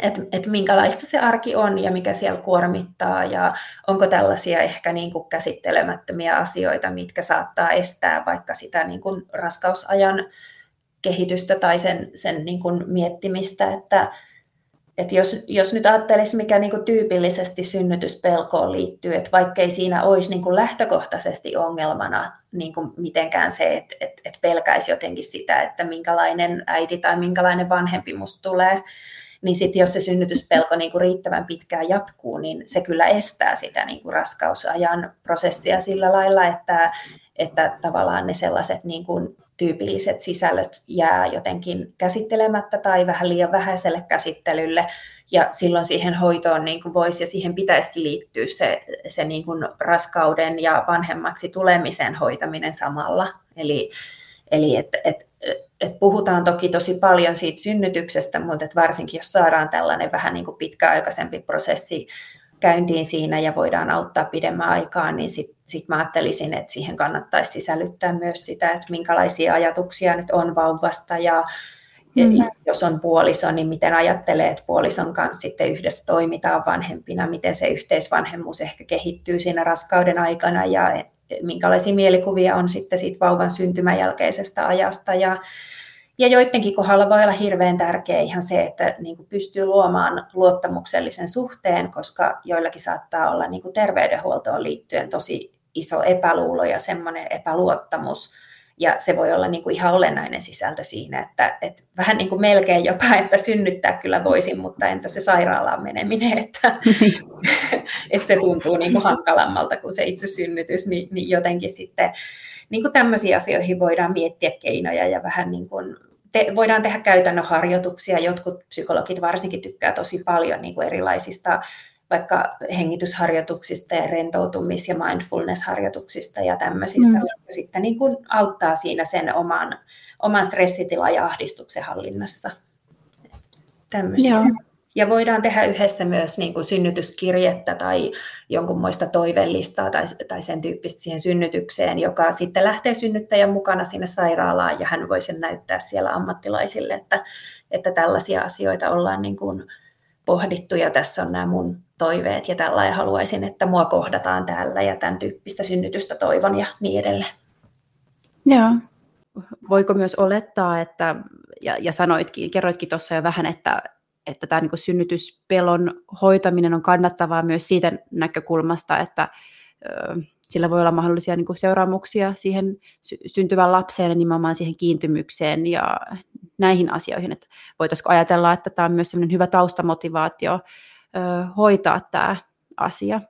että, että minkälaista se arki on ja mikä siellä kuormittaa ja onko tällaisia ehkä niin kuin käsittelemättömiä asioita, mitkä saattaa estää vaikka sitä niin kuin raskausajan kehitystä tai sen, sen niin kuin miettimistä, että Että jos, jos nyt ajattelisi, mikä niinku tyypillisesti synnytyspelkoon liittyy, että vaikkei siinä olisi niinku lähtökohtaisesti ongelmana niinku mitenkään se, että et, et pelkäisi jotenkin sitä, että minkälainen äiti tai minkälainen vanhempi musta tulee, niin sitten jos se synnytyspelko niinku riittävän pitkään jatkuu, niin se kyllä estää sitä niinku raskausajan prosessia sillä lailla, että, että tavallaan ne sellaiset niinku tyypilliset sisällöt jää jotenkin käsittelemättä tai vähän liian vähäiselle käsittelylle, ja silloin siihen hoitoon niin kuin voisi ja siihen pitäisikin liittyä se, se niin kuin raskauden ja vanhemmaksi tulemisen hoitaminen samalla. Eli, eli et, et, et puhutaan toki tosi paljon siitä synnytyksestä, mutta et varsinkin jos saadaan tällainen vähän niin kuin pitkäaikaisempi prosessi käyntiin siinä ja voidaan auttaa pidemmän aikaa, niin sitten sit mä ajattelisin, että siihen kannattaisi sisällyttää myös sitä, että minkälaisia ajatuksia nyt on vauvasta ja mm. jos on puoliso, niin miten ajattelee, että puolison kanssa sitten yhdessä toimitaan vanhempina, miten se yhteisvanhemmuus ehkä kehittyy siinä raskauden aikana ja minkälaisia mielikuvia on sitten siitä vauvan syntymän jälkeisestä ajasta ja Ja joidenkin kohdalla voi olla hirveän tärkeää ihan se, että niin kuin pystyy luomaan luottamuksellisen suhteen, koska joillakin saattaa olla niin kuin terveydenhuoltoon liittyen tosi iso epäluulo ja semmoinen epäluottamus. Ja se voi olla niin kuin ihan olennainen sisältö siinä, että, että vähän niin kuin melkein jopa, että synnyttää kyllä voisin, mutta entä se sairaalaan meneminen, että, että se tuntuu niin kuin hankalammalta kuin se itse synnytys, niin, niin jotenkin sitten niin kuin tämmöisiin asioihin voidaan miettiä keinoja ja vähän niin kuin te, voidaan tehdä käytännön harjoituksia. Jotkut psykologit varsinkin tykkää tosi paljon niin kuin erilaisista vaikka hengitysharjoituksista ja rentoutumis- ja mindfulness-harjoituksista ja tämmöisistä, mm. jotka sitten niin kuin auttaa siinä sen oman, oman stressitilan ja ahdistuksen hallinnassa. Tämmöisiä. Joo. Ja voidaan tehdä yhdessä myös niin kuin synnytyskirjettä tai jonkunmoista toivellistaa tai, tai sen tyyppistä siihen synnytykseen, joka sitten lähtee synnyttäjän mukana sinne sairaalaan ja hän voi sen näyttää siellä ammattilaisille, että, että tällaisia asioita ollaan niin kuin pohdittu ja tässä on nämä mun toiveet ja tällä ja haluaisin, että mua kohdataan täällä ja tämän tyyppistä synnytystä toivon ja niin edelleen. Joo. Voiko myös olettaa, että, ja, ja sanoitkin, kerroitkin tuossa jo vähän, että että tämä niin kuin synnytyspelon hoitaminen on kannattavaa myös siitä näkökulmasta, että ö, sillä voi olla mahdollisia niin kuin seuraamuksia siihen sy- syntyvään lapseen ja nimenomaan siihen kiintymykseen ja näihin asioihin. Että voitaisiinko ajatella, että tämä on myös sellainen hyvä taustamotivaatio ö, hoitaa tämä asia?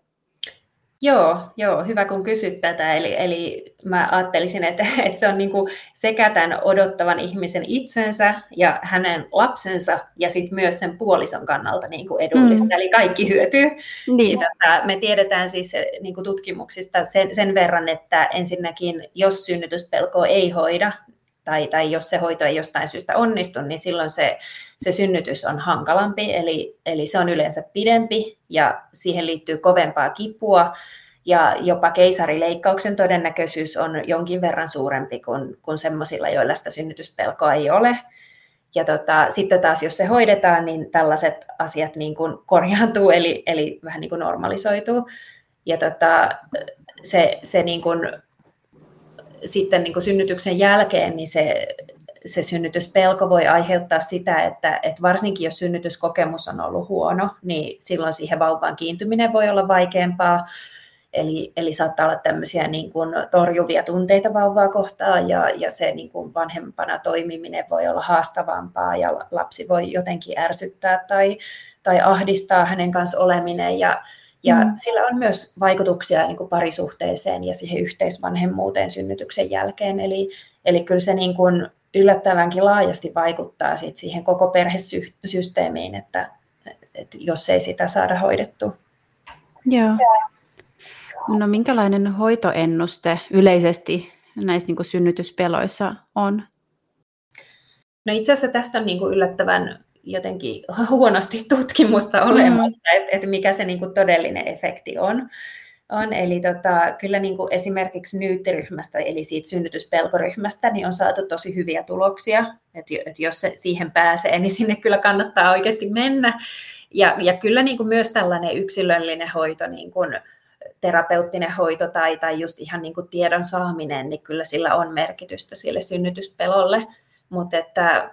Joo, joo, hyvä kun kysyt tätä. Eli, eli mä ajattelisin, että, että se on niin kuin sekä tämän odottavan ihmisen itsensä ja hänen lapsensa ja sitten myös sen puolison kannalta niin kuin edullista. Mm. Eli kaikki hyötyy. Niin. Tätä me tiedetään siis niin kuin tutkimuksista sen, sen verran, että ensinnäkin jos synnytyspelkoa ei hoida, Tai, tai jos se hoito ei jostain syystä onnistu, niin silloin se, se synnytys on hankalampi, eli, eli se on yleensä pidempi ja siihen liittyy kovempaa kipua ja jopa keisarileikkauksen todennäköisyys on jonkin verran suurempi kuin, kuin semmoisilla, joilla sitä synnytyspelkoa ei ole. Ja tota, sitten taas jos se hoidetaan, niin tällaiset asiat niin kuin korjaantuu, eli, eli vähän niin kuin normalisoituu. Ja tota, se, se niin kuin sitten niin kuin synnytyksen jälkeen niin se, se synnytyspelko voi aiheuttaa sitä, että, että varsinkin jos synnytyskokemus on ollut huono, niin silloin siihen vauvaan kiintyminen voi olla vaikeampaa. Eli, eli saattaa olla tämmöisiä niin kuin torjuvia tunteita vauvaa kohtaan ja, ja se niin kuin vanhempana toimiminen voi olla haastavampaa ja lapsi voi jotenkin ärsyttää tai, tai ahdistaa hänen kanssa oleminen. Ja, Ja mm. sillä on myös vaikutuksia niin kuin parisuhteeseen ja siihen yhteisvanhemmuuteen synnytyksen jälkeen. Eli, eli kyllä se niin kuin yllättävänkin laajasti vaikuttaa sit siihen koko perhesysteemiin, että, että jos ei sitä saada hoidettua. Joo. No minkälainen hoitoennuste yleisesti näissä niin kuin synnytyspeloissa on? No itse asiassa tästä on niin kuin yllättävän jotenkin huonosti tutkimusta olemassa, mm. että et mikä se niinku todellinen efekti on. on. Eli tota, kyllä niinku esimerkiksi nyyttiryhmästä, eli siitä synnytyspelkoryhmästä, niin on saatu tosi hyviä tuloksia. Et, et jos se siihen pääsee, niin sinne kyllä kannattaa oikeasti mennä. Ja, ja kyllä niinku myös tällainen yksilöllinen hoito, niinku terapeuttinen hoito tai, tai just ihan niinku tiedon saaminen, niin kyllä sillä on merkitystä sille synnytyspelolle. Mut että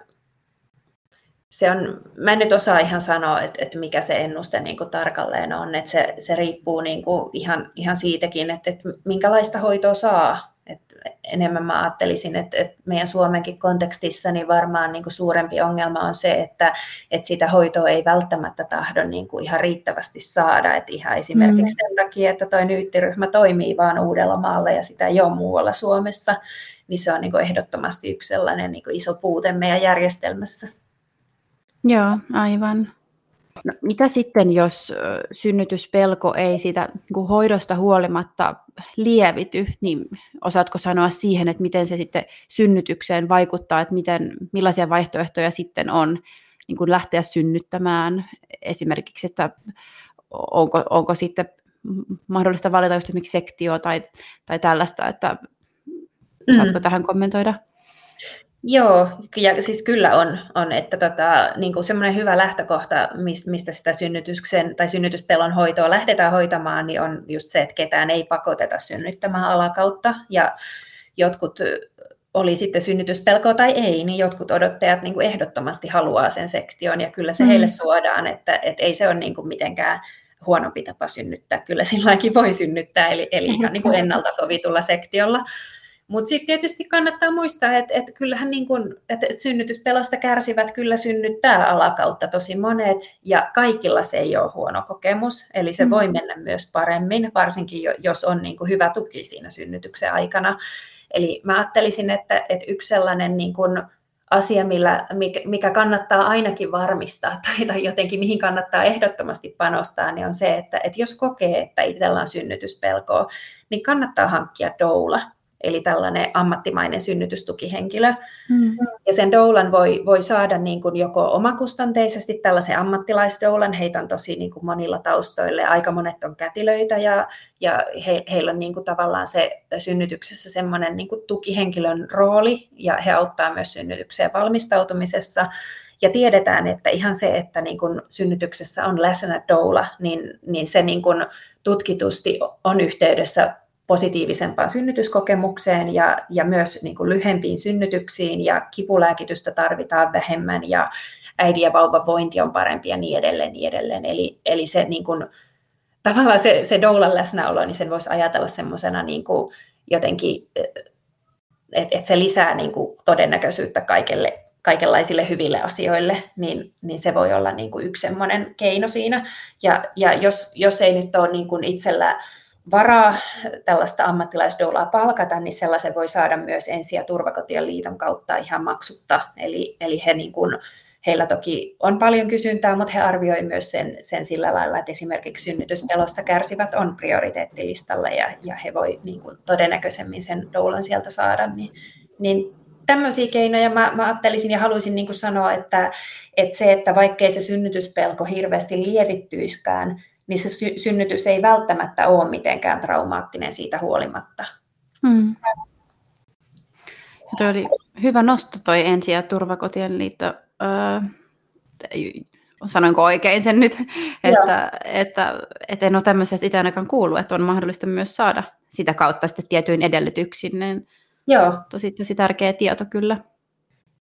se on, mä en nyt osaa ihan sanoa, että, että mikä se ennuste niin kuin tarkalleen on, että se, se riippuu niin kuin ihan, ihan siitäkin, että, että minkälaista hoitoa saa. Että enemmän mä ajattelisin, että, että meidän Suomenkin kontekstissa niin varmaan niin kuin suurempi ongelma on se, että, että sitä hoitoa ei välttämättä tahdo niin kuin ihan riittävästi saada. Että ihan esimerkiksi mm. sen takia, että toi nyyttiryhmä toimii vaan Uudellamaalla ja sitä ei ole muualla Suomessa, niin se on niin kuin ehdottomasti yksi sellainen niin kuin iso puute meidän järjestelmässä. Joo, aivan. No, mitä sitten, jos synnytyspelko ei siitä kun hoidosta huolimatta lievity, niin osaatko sanoa siihen, että miten se sitten synnytykseen vaikuttaa, että miten, millaisia vaihtoehtoja sitten on niin kun lähteä synnyttämään? Esimerkiksi, että onko, onko sitten mahdollista valita just esimerkiksi sektio tai, tai tällaista, että osaatko mm. tähän kommentoida? Joo, ja siis kyllä on, on että tota, niin kuin semmoinen hyvä lähtökohta, mistä sitä synnytyksen tai synnytyspelon hoitoa lähdetään hoitamaan, niin on just se, että ketään ei pakoteta synnyttämään alakautta. Ja jotkut, oli sitten synnytyspelkoa tai ei, niin jotkut odottajat niin kuin ehdottomasti haluaa sen sektion, ja kyllä se mm. heille suodaan, että, että ei se ole niin kuin mitenkään huonompi tapa synnyttää. Kyllä silläkin voi synnyttää, eli, eli ihan niin kuin ennalta sovitulla sektiolla. Mutta sitten tietysti kannattaa muistaa, että et kyllähän niin kun, et, et synnytyspelosta kärsivät kyllä synnyttää alakautta tosi monet, ja kaikilla se ei ole huono kokemus, eli se mm. voi mennä myös paremmin, varsinkin jo, jos on niin kun hyvä tuki siinä synnytyksen aikana. Eli mä ajattelisin, että et yksi sellainen niin kun asia, millä, mikä kannattaa ainakin varmistaa tai, tai jotenkin mihin kannattaa ehdottomasti panostaa, niin on se, että et jos kokee, että itsellä on synnytyspelkoa, niin kannattaa hankkia doula. eli tällainen ammattimainen synnytystukihenkilö. Mm. Ja sen doulan voi, voi saada niin kuin joko omakustanteisesti tällaisen ammattilaisdoulan, heitä on tosi niin kuin monilla taustoilla, aika monet on kätilöitä ja, ja he, heillä on niin kuin tavallaan se synnytyksessä semmoinen niin kuin tukihenkilön rooli ja he auttaa myös synnytykseen valmistautumisessa. Ja tiedetään, että ihan se, että niin kun synnytyksessä on läsnä doula, niin, niin se niin kun tutkitusti on yhteydessä positiivisempaan synnytyskokemukseen ja, ja myös niin kun lyhempiin synnytyksiin ja kipulääkitystä tarvitaan vähemmän ja äidin ja vauvan vointi on parempi ja niin edelleen. Niin edelleen. Eli, eli se, niin kun, tavallaan se, se doulan läsnäolo, niin sen voisi ajatella semmoisena niin kun jotenkin, että et se lisää niin kun todennäköisyyttä kaikelle. Kaikenlaisille hyville asioille, niin, niin se voi olla niin kuin yksi semmoinen keino siinä. Ja, ja jos, jos ei nyt ole niin kuin itsellä varaa tällaista ammattilaisdoulaa palkata, niin sellaisen voi saada myös ensi- ja turvakotien liiton kautta ihan maksutta. Eli, eli he niin kuin, heillä toki on paljon kysyntää, mutta he arvioivat myös sen, sen sillä lailla, että esimerkiksi synnytyspelosta kärsivät on prioriteettilistalla ja, ja he voi niin kuin todennäköisemmin sen doulan sieltä saada. Niin, niin tämmöisiä keinoja mä, mä ajattelisin ja haluaisin niin kuin sanoa, että, että se, että vaikkei se synnytyspelko hirveästi lievittyiskään, niin se sy- synnytys ei välttämättä ole mitenkään traumaattinen siitä huolimatta. Hmm. Tuo oli hyvä nosto toi ensi- ja turvakotien liitto. Öö, sanoinko oikein sen nyt? että, että, että en ole tämmöisessä itse ainakaan kuullut, että on mahdollista myös saada sitä kautta sitten tietyin edellytyksin. Niin joo. Tosi, tosi tärkeä tieto kyllä.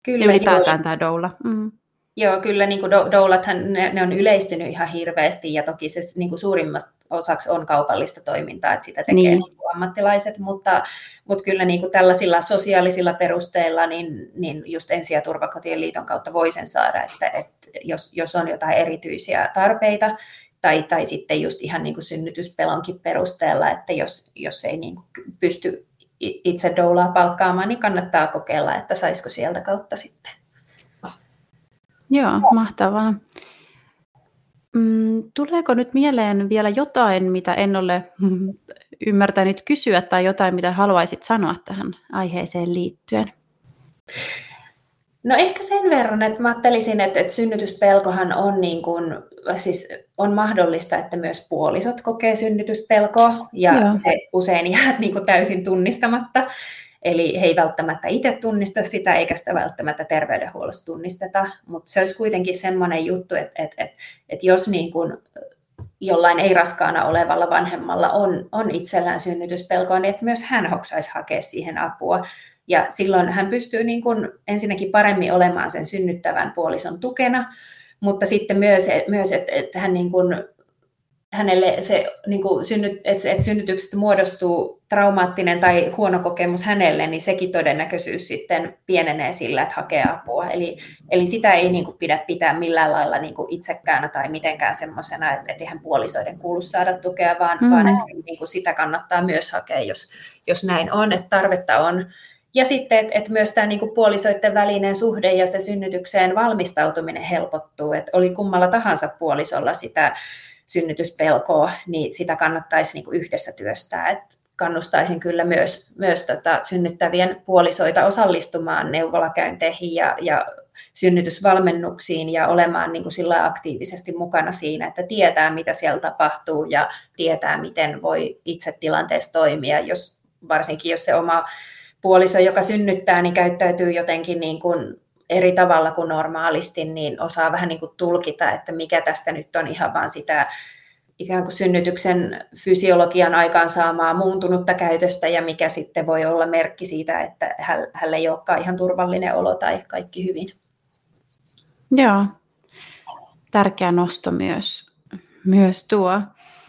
Kyllä. Ja ylipäätään joo. Tämä doula. Mm. Joo, kyllä niin kuin doulathan ne, ne on yleistynyt ihan hirveästi ja toki se niin kuin suurimmasta osaksi on kaupallista toimintaa, että sitä tekee niin. Niin kuin ammattilaiset, mutta, mutta kyllä niin kuin tällaisilla sosiaalisilla perusteilla niin, niin just ensi- ja turvakotien liiton kautta voi sen saada, että, että jos, jos on jotain erityisiä tarpeita, Tai, tai sitten just ihan niin kuin synnytyspelonkin perusteella, että jos, jos ei niin kuin pysty itse doulaa palkkaamaan, niin kannattaa kokeilla, että saisiko sieltä kautta sitten. Joo, mahtavaa. Tuleeko nyt mieleen vielä jotain, mitä en ole ymmärtänyt kysyä, tai jotain, mitä haluaisit sanoa tähän aiheeseen liittyen? No ehkä sen verran, että mä ajattelisin, että, että synnytyspelkohan on, niin kuin, siis on mahdollista, että myös puolisot kokee synnytyspelkoa ja Joo. se usein jää niin kuin täysin tunnistamatta. Eli he ei välttämättä itse tunnista sitä, eikä sitä välttämättä terveydenhuollossa tunnisteta, mutta se olisi kuitenkin semmoinen juttu, että, että, että, että jos niin kuin jollain ei raskaana olevalla vanhemmalla on, on itsellään synnytyspelkoa, niin että myös hän hoksaisi hakea siihen apua. Ja silloin hän pystyy niin kuin ensinnäkin paremmin olemaan sen synnyttävän puolison tukena, mutta sitten myös, myös että, että hän niin kuin, hänelle se, niin kuin synnyt, että synnytyksestä muodostuu traumaattinen tai huono kokemus hänelle, niin sekin todennäköisyys sitten pienenee sillä, että hakee apua. Eli, eli sitä ei niin kuin pidä pitää millään lailla niin kuin itsekkäänä tai mitenkään semmoisena, että eihän puolisoiden kuulu saada tukea, vaan, mm. vaan että niin kuin sitä kannattaa myös hakea, jos, jos näin on, että tarvetta on. Ja sitten, että et myös tämä niinku puolisoiden välinen suhde ja se synnytykseen valmistautuminen helpottuu. Et oli kummalla tahansa puolisolla sitä synnytyspelkoa, niin sitä kannattaisi niinku yhdessä työstää. Et kannustaisin kyllä myös, myös tota synnyttävien puolisoita osallistumaan neuvolakäynteihin ja, ja synnytysvalmennuksiin ja olemaan niinku sillä aktiivisesti mukana siinä, että tietää, mitä siellä tapahtuu ja tietää, miten voi itse tilanteessa toimia, jos, varsinkin jos se oma puoliso, joka synnyttää, niin käyttäytyy jotenkin niin kuin eri tavalla kuin normaalisti, niin osaa vähän niin kuin tulkita, että mikä tästä nyt on ihan vaan sitä ikään kuin synnytyksen fysiologian aikaansaamaa muuntunutta käytöstä ja mikä sitten voi olla merkki siitä, että hänellä ei olekaan ihan turvallinen olo tai kaikki hyvin. Joo, tärkeä nosto myös, myös tuo.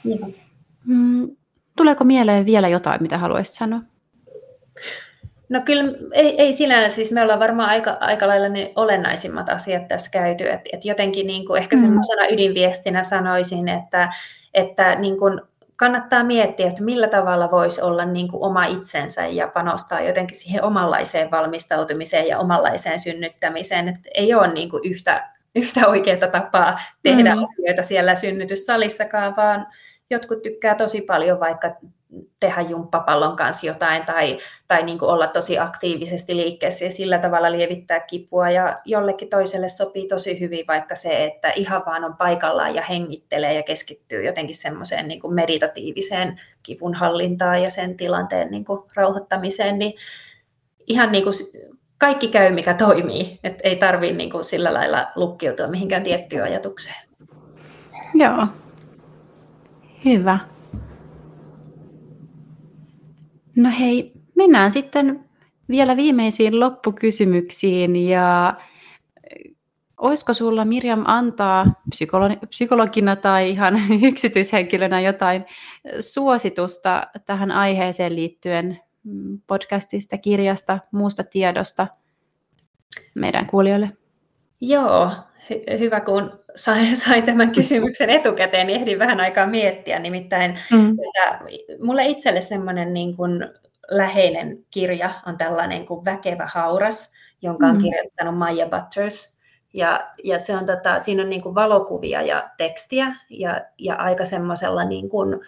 Joo. Tuleeko mieleen vielä jotain, mitä haluaisit sanoa? No kyllä ei, ei sinällä, siis me ollaan varmaan aika, aika lailla ne olennaisimmat asiat tässä käyty, että et jotenkin niin kuin ehkä semmoisena ydinviestinä sanoisin, että, että niin kuin kannattaa miettiä, että millä tavalla voisi olla niin kuin oma itsensä ja panostaa jotenkin siihen omanlaiseen valmistautumiseen ja omanlaiseen synnyttämiseen, että ei ole niin kuin yhtä, yhtä oikeaa tapaa tehdä mm. asioita siellä synnytyssalissakaan, vaan jotkut tykkää tosi paljon vaikka tehdä jumppapallon kanssa jotain tai, tai niin kuin olla tosi aktiivisesti liikkeessä ja sillä tavalla lievittää kipua. Ja jollekin toiselle sopii tosi hyvin vaikka se, että ihan vaan on paikallaan ja hengittelee ja keskittyy jotenkin semmoiseen niin kuin meditatiiviseen kivun hallintaan ja sen tilanteen niin kuin rauhoittamiseen. Niin ihan niin kuin kaikki käy, mikä toimii. Et ei tarvitse niin kuin sillä lailla lukkiutua mihinkään tiettyyn ajatukseen. Joo. Hyvä. No hei, mennään sitten vielä viimeisiin loppukysymyksiin ja olisiko sulla Mirjam antaa psykolo- psykologina tai ihan yksityishenkilönä jotain suositusta tähän aiheeseen liittyen podcastista, kirjasta, muusta tiedosta meidän kuulijoille? Joo, hy- hyvä kun sain, sain tämän kysymyksen etukäteen, niin ehdin vähän aikaa miettiä. Nimittäin mm. että mulle itselle semmoinen niin kuin läheinen kirja on tällainen kuin Väkevä hauras, jonka on mm. kirjoittanut Maija Butters. Ja, ja se on, tota, siinä on niin kuin valokuvia ja tekstiä ja, ja aika semmoisella niin kuin,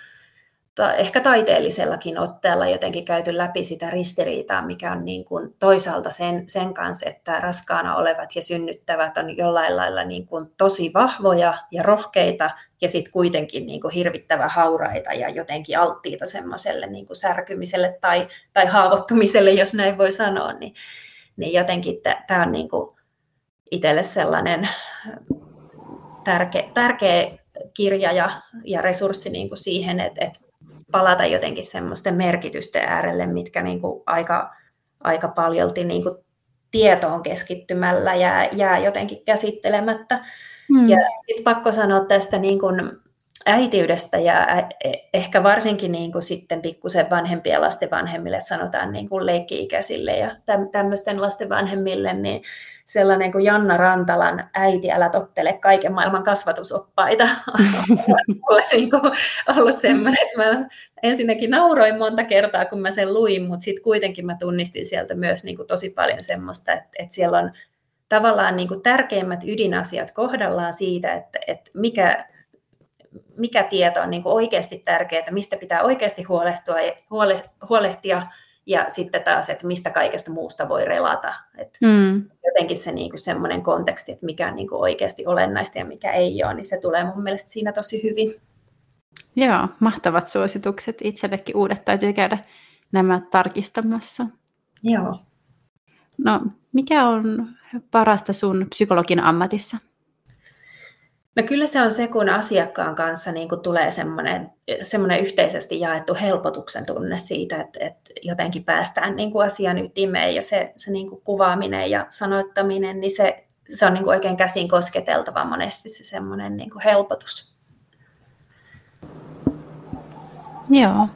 ta, ehkä taiteellisellakin otteella jotenkin käyty läpi sitä ristiriitaa, mikä on niin kuin toisaalta sen, sen kanssa, että raskaana olevat ja synnyttävät on jollain lailla niin kuin tosi vahvoja ja rohkeita ja sitten kuitenkin niin kuin hirvittävän hauraita ja jotenkin alttiita semmoiselle niin kuin särkymiselle tai, tai haavoittumiselle, jos näin voi sanoa, niin, niin jotenkin tämä on niin kuin itselle sellainen tärkeä, tärkeä kirja ja, ja resurssi niin kuin siihen, että et palata jotenkin semmoisten merkitysten äärelle, mitkä niin kuin aika, aika paljolti niin kuin tietoon keskittymällä jää, jää jotenkin käsittelemättä. Mm. Ja sitten pakko sanoa tästä niin kuin äitiydestä ja ehkä varsinkin niin kuin sitten pikkusen vanhempien lasten vanhemmille, että sanotaan niin kuin leikki-ikäisille ja tämmöisten lasten vanhemmille, niin sellainen kuin Janna Rantalan "Äiti, älä tottele kaiken maailman kasvatusoppaita" on niin kuin ollut semmoinen, että mä ensinnäkin nauroin monta kertaa, kun mä sen luin, mutta sitten kuitenkin mä tunnistin sieltä myös niin kuin tosi paljon semmoista, että, että siellä on tavallaan niin kuin tärkeimmät ydinasiat kohdallaan siitä, että, että mikä, mikä tieto on niin kuin oikeasti tärkeää, mistä pitää oikeasti huolehtua ja huolehtia, ja sitten taas, että mistä kaikesta muusta voi relata. Että mm. jotenkin se niinku semmoinen konteksti, että mikä on niinku oikeasti olennaista ja mikä ei ole, niin se tulee mun mielestä siinä tosi hyvin. Joo, mahtavat suositukset. Itsellekin uudet täytyy käydä nämä tarkistamassa. Joo. No, mikä on parasta sun psykologin ammatissa? No kyllä se on se, kun asiakkaan kanssa niin kuin tulee semmoinen, semmoinen yhteisesti jaettu helpotuksen tunne siitä, että, että jotenkin päästään niin kuin asian ytimeen ja se, se niin kuin kuvaaminen ja sanoittaminen, niin se, se on niin kuin oikein käsin kosketeltava monesti se semmoinen niin kuin helpotus. Joo.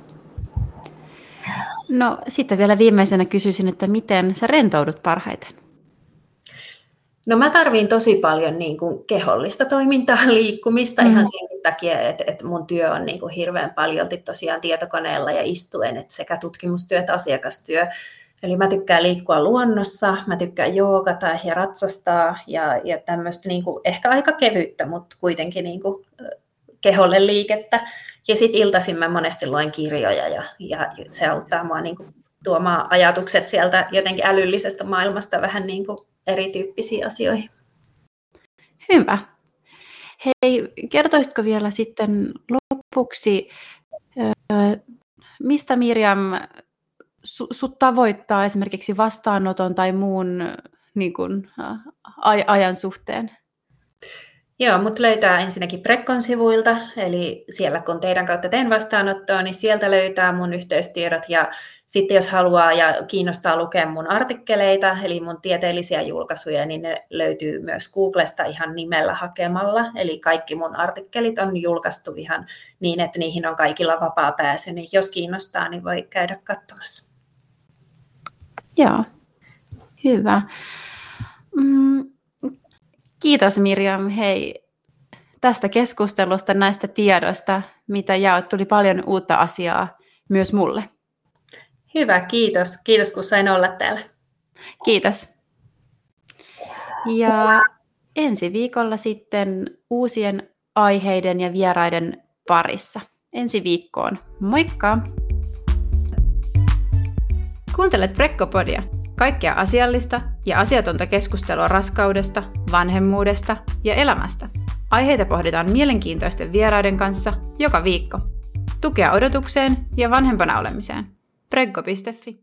No sitten vielä viimeisenä kysyisin, että miten sä rentoudut parhaiten? No mä tarviin tosi paljon niin kuin kehollista toimintaa, liikkumista mm. ihan sen takia, että, että mun työ on niin kuin hirveän paljolti tosiaan tietokoneella ja istuen, että sekä tutkimustyö että asiakastyö. Eli mä tykkään liikkua luonnossa, mä tykkään joogata ja ratsastaa ja, ja tämmöistä niin kuin ehkä aika kevyttä, mutta kuitenkin niin kuin keholle liikettä. Ja sitten iltaisin mä monesti luen kirjoja ja, ja se auttaa mua niin kuin tuomaan ajatukset sieltä jotenkin älyllisestä maailmasta vähän niin kuin erityyppisiin asioihin. Hyvä. Hei, kertoisitko vielä sitten lopuksi, mistä Mirjam sut tavoittaa esimerkiksi vastaanoton tai muun niin kuin, ajan suhteen? Joo, mut löytää ensinnäkin Preggon sivuilta, eli siellä kun teidän kautta teen vastaanottoa, niin sieltä löytää mun yhteystiedot ja sitten jos haluaa ja kiinnostaa lukea mun artikkeleita, eli mun tieteellisiä julkaisuja, niin ne löytyy myös Googlesta ihan nimellä hakemalla. Eli kaikki mun artikkelit on julkaistu ihan niin, että niihin on kaikilla vapaa pääsy, niin jos kiinnostaa, niin voi käydä katsomassa. Joo, hyvä. Mm, kiitos Mirjam, hei tästä keskustelusta, näistä tiedoista, mitä jaot, tuli paljon uutta asiaa myös mulle. Hyvä, kiitos. Kiitos, kun sain olla täällä. Kiitos. Ja ensi viikolla sitten uusien aiheiden ja vieraiden parissa. Ensi viikkoon. Moikka! Kuuntelet Preggopodia, kaikkea asiallista ja asiatonta keskustelua raskaudesta, vanhemmuudesta ja elämästä. Aiheita pohditaan mielenkiintoisten vieraiden kanssa joka viikko. Tukea odotukseen ja vanhempana olemiseen. Preggo piste fi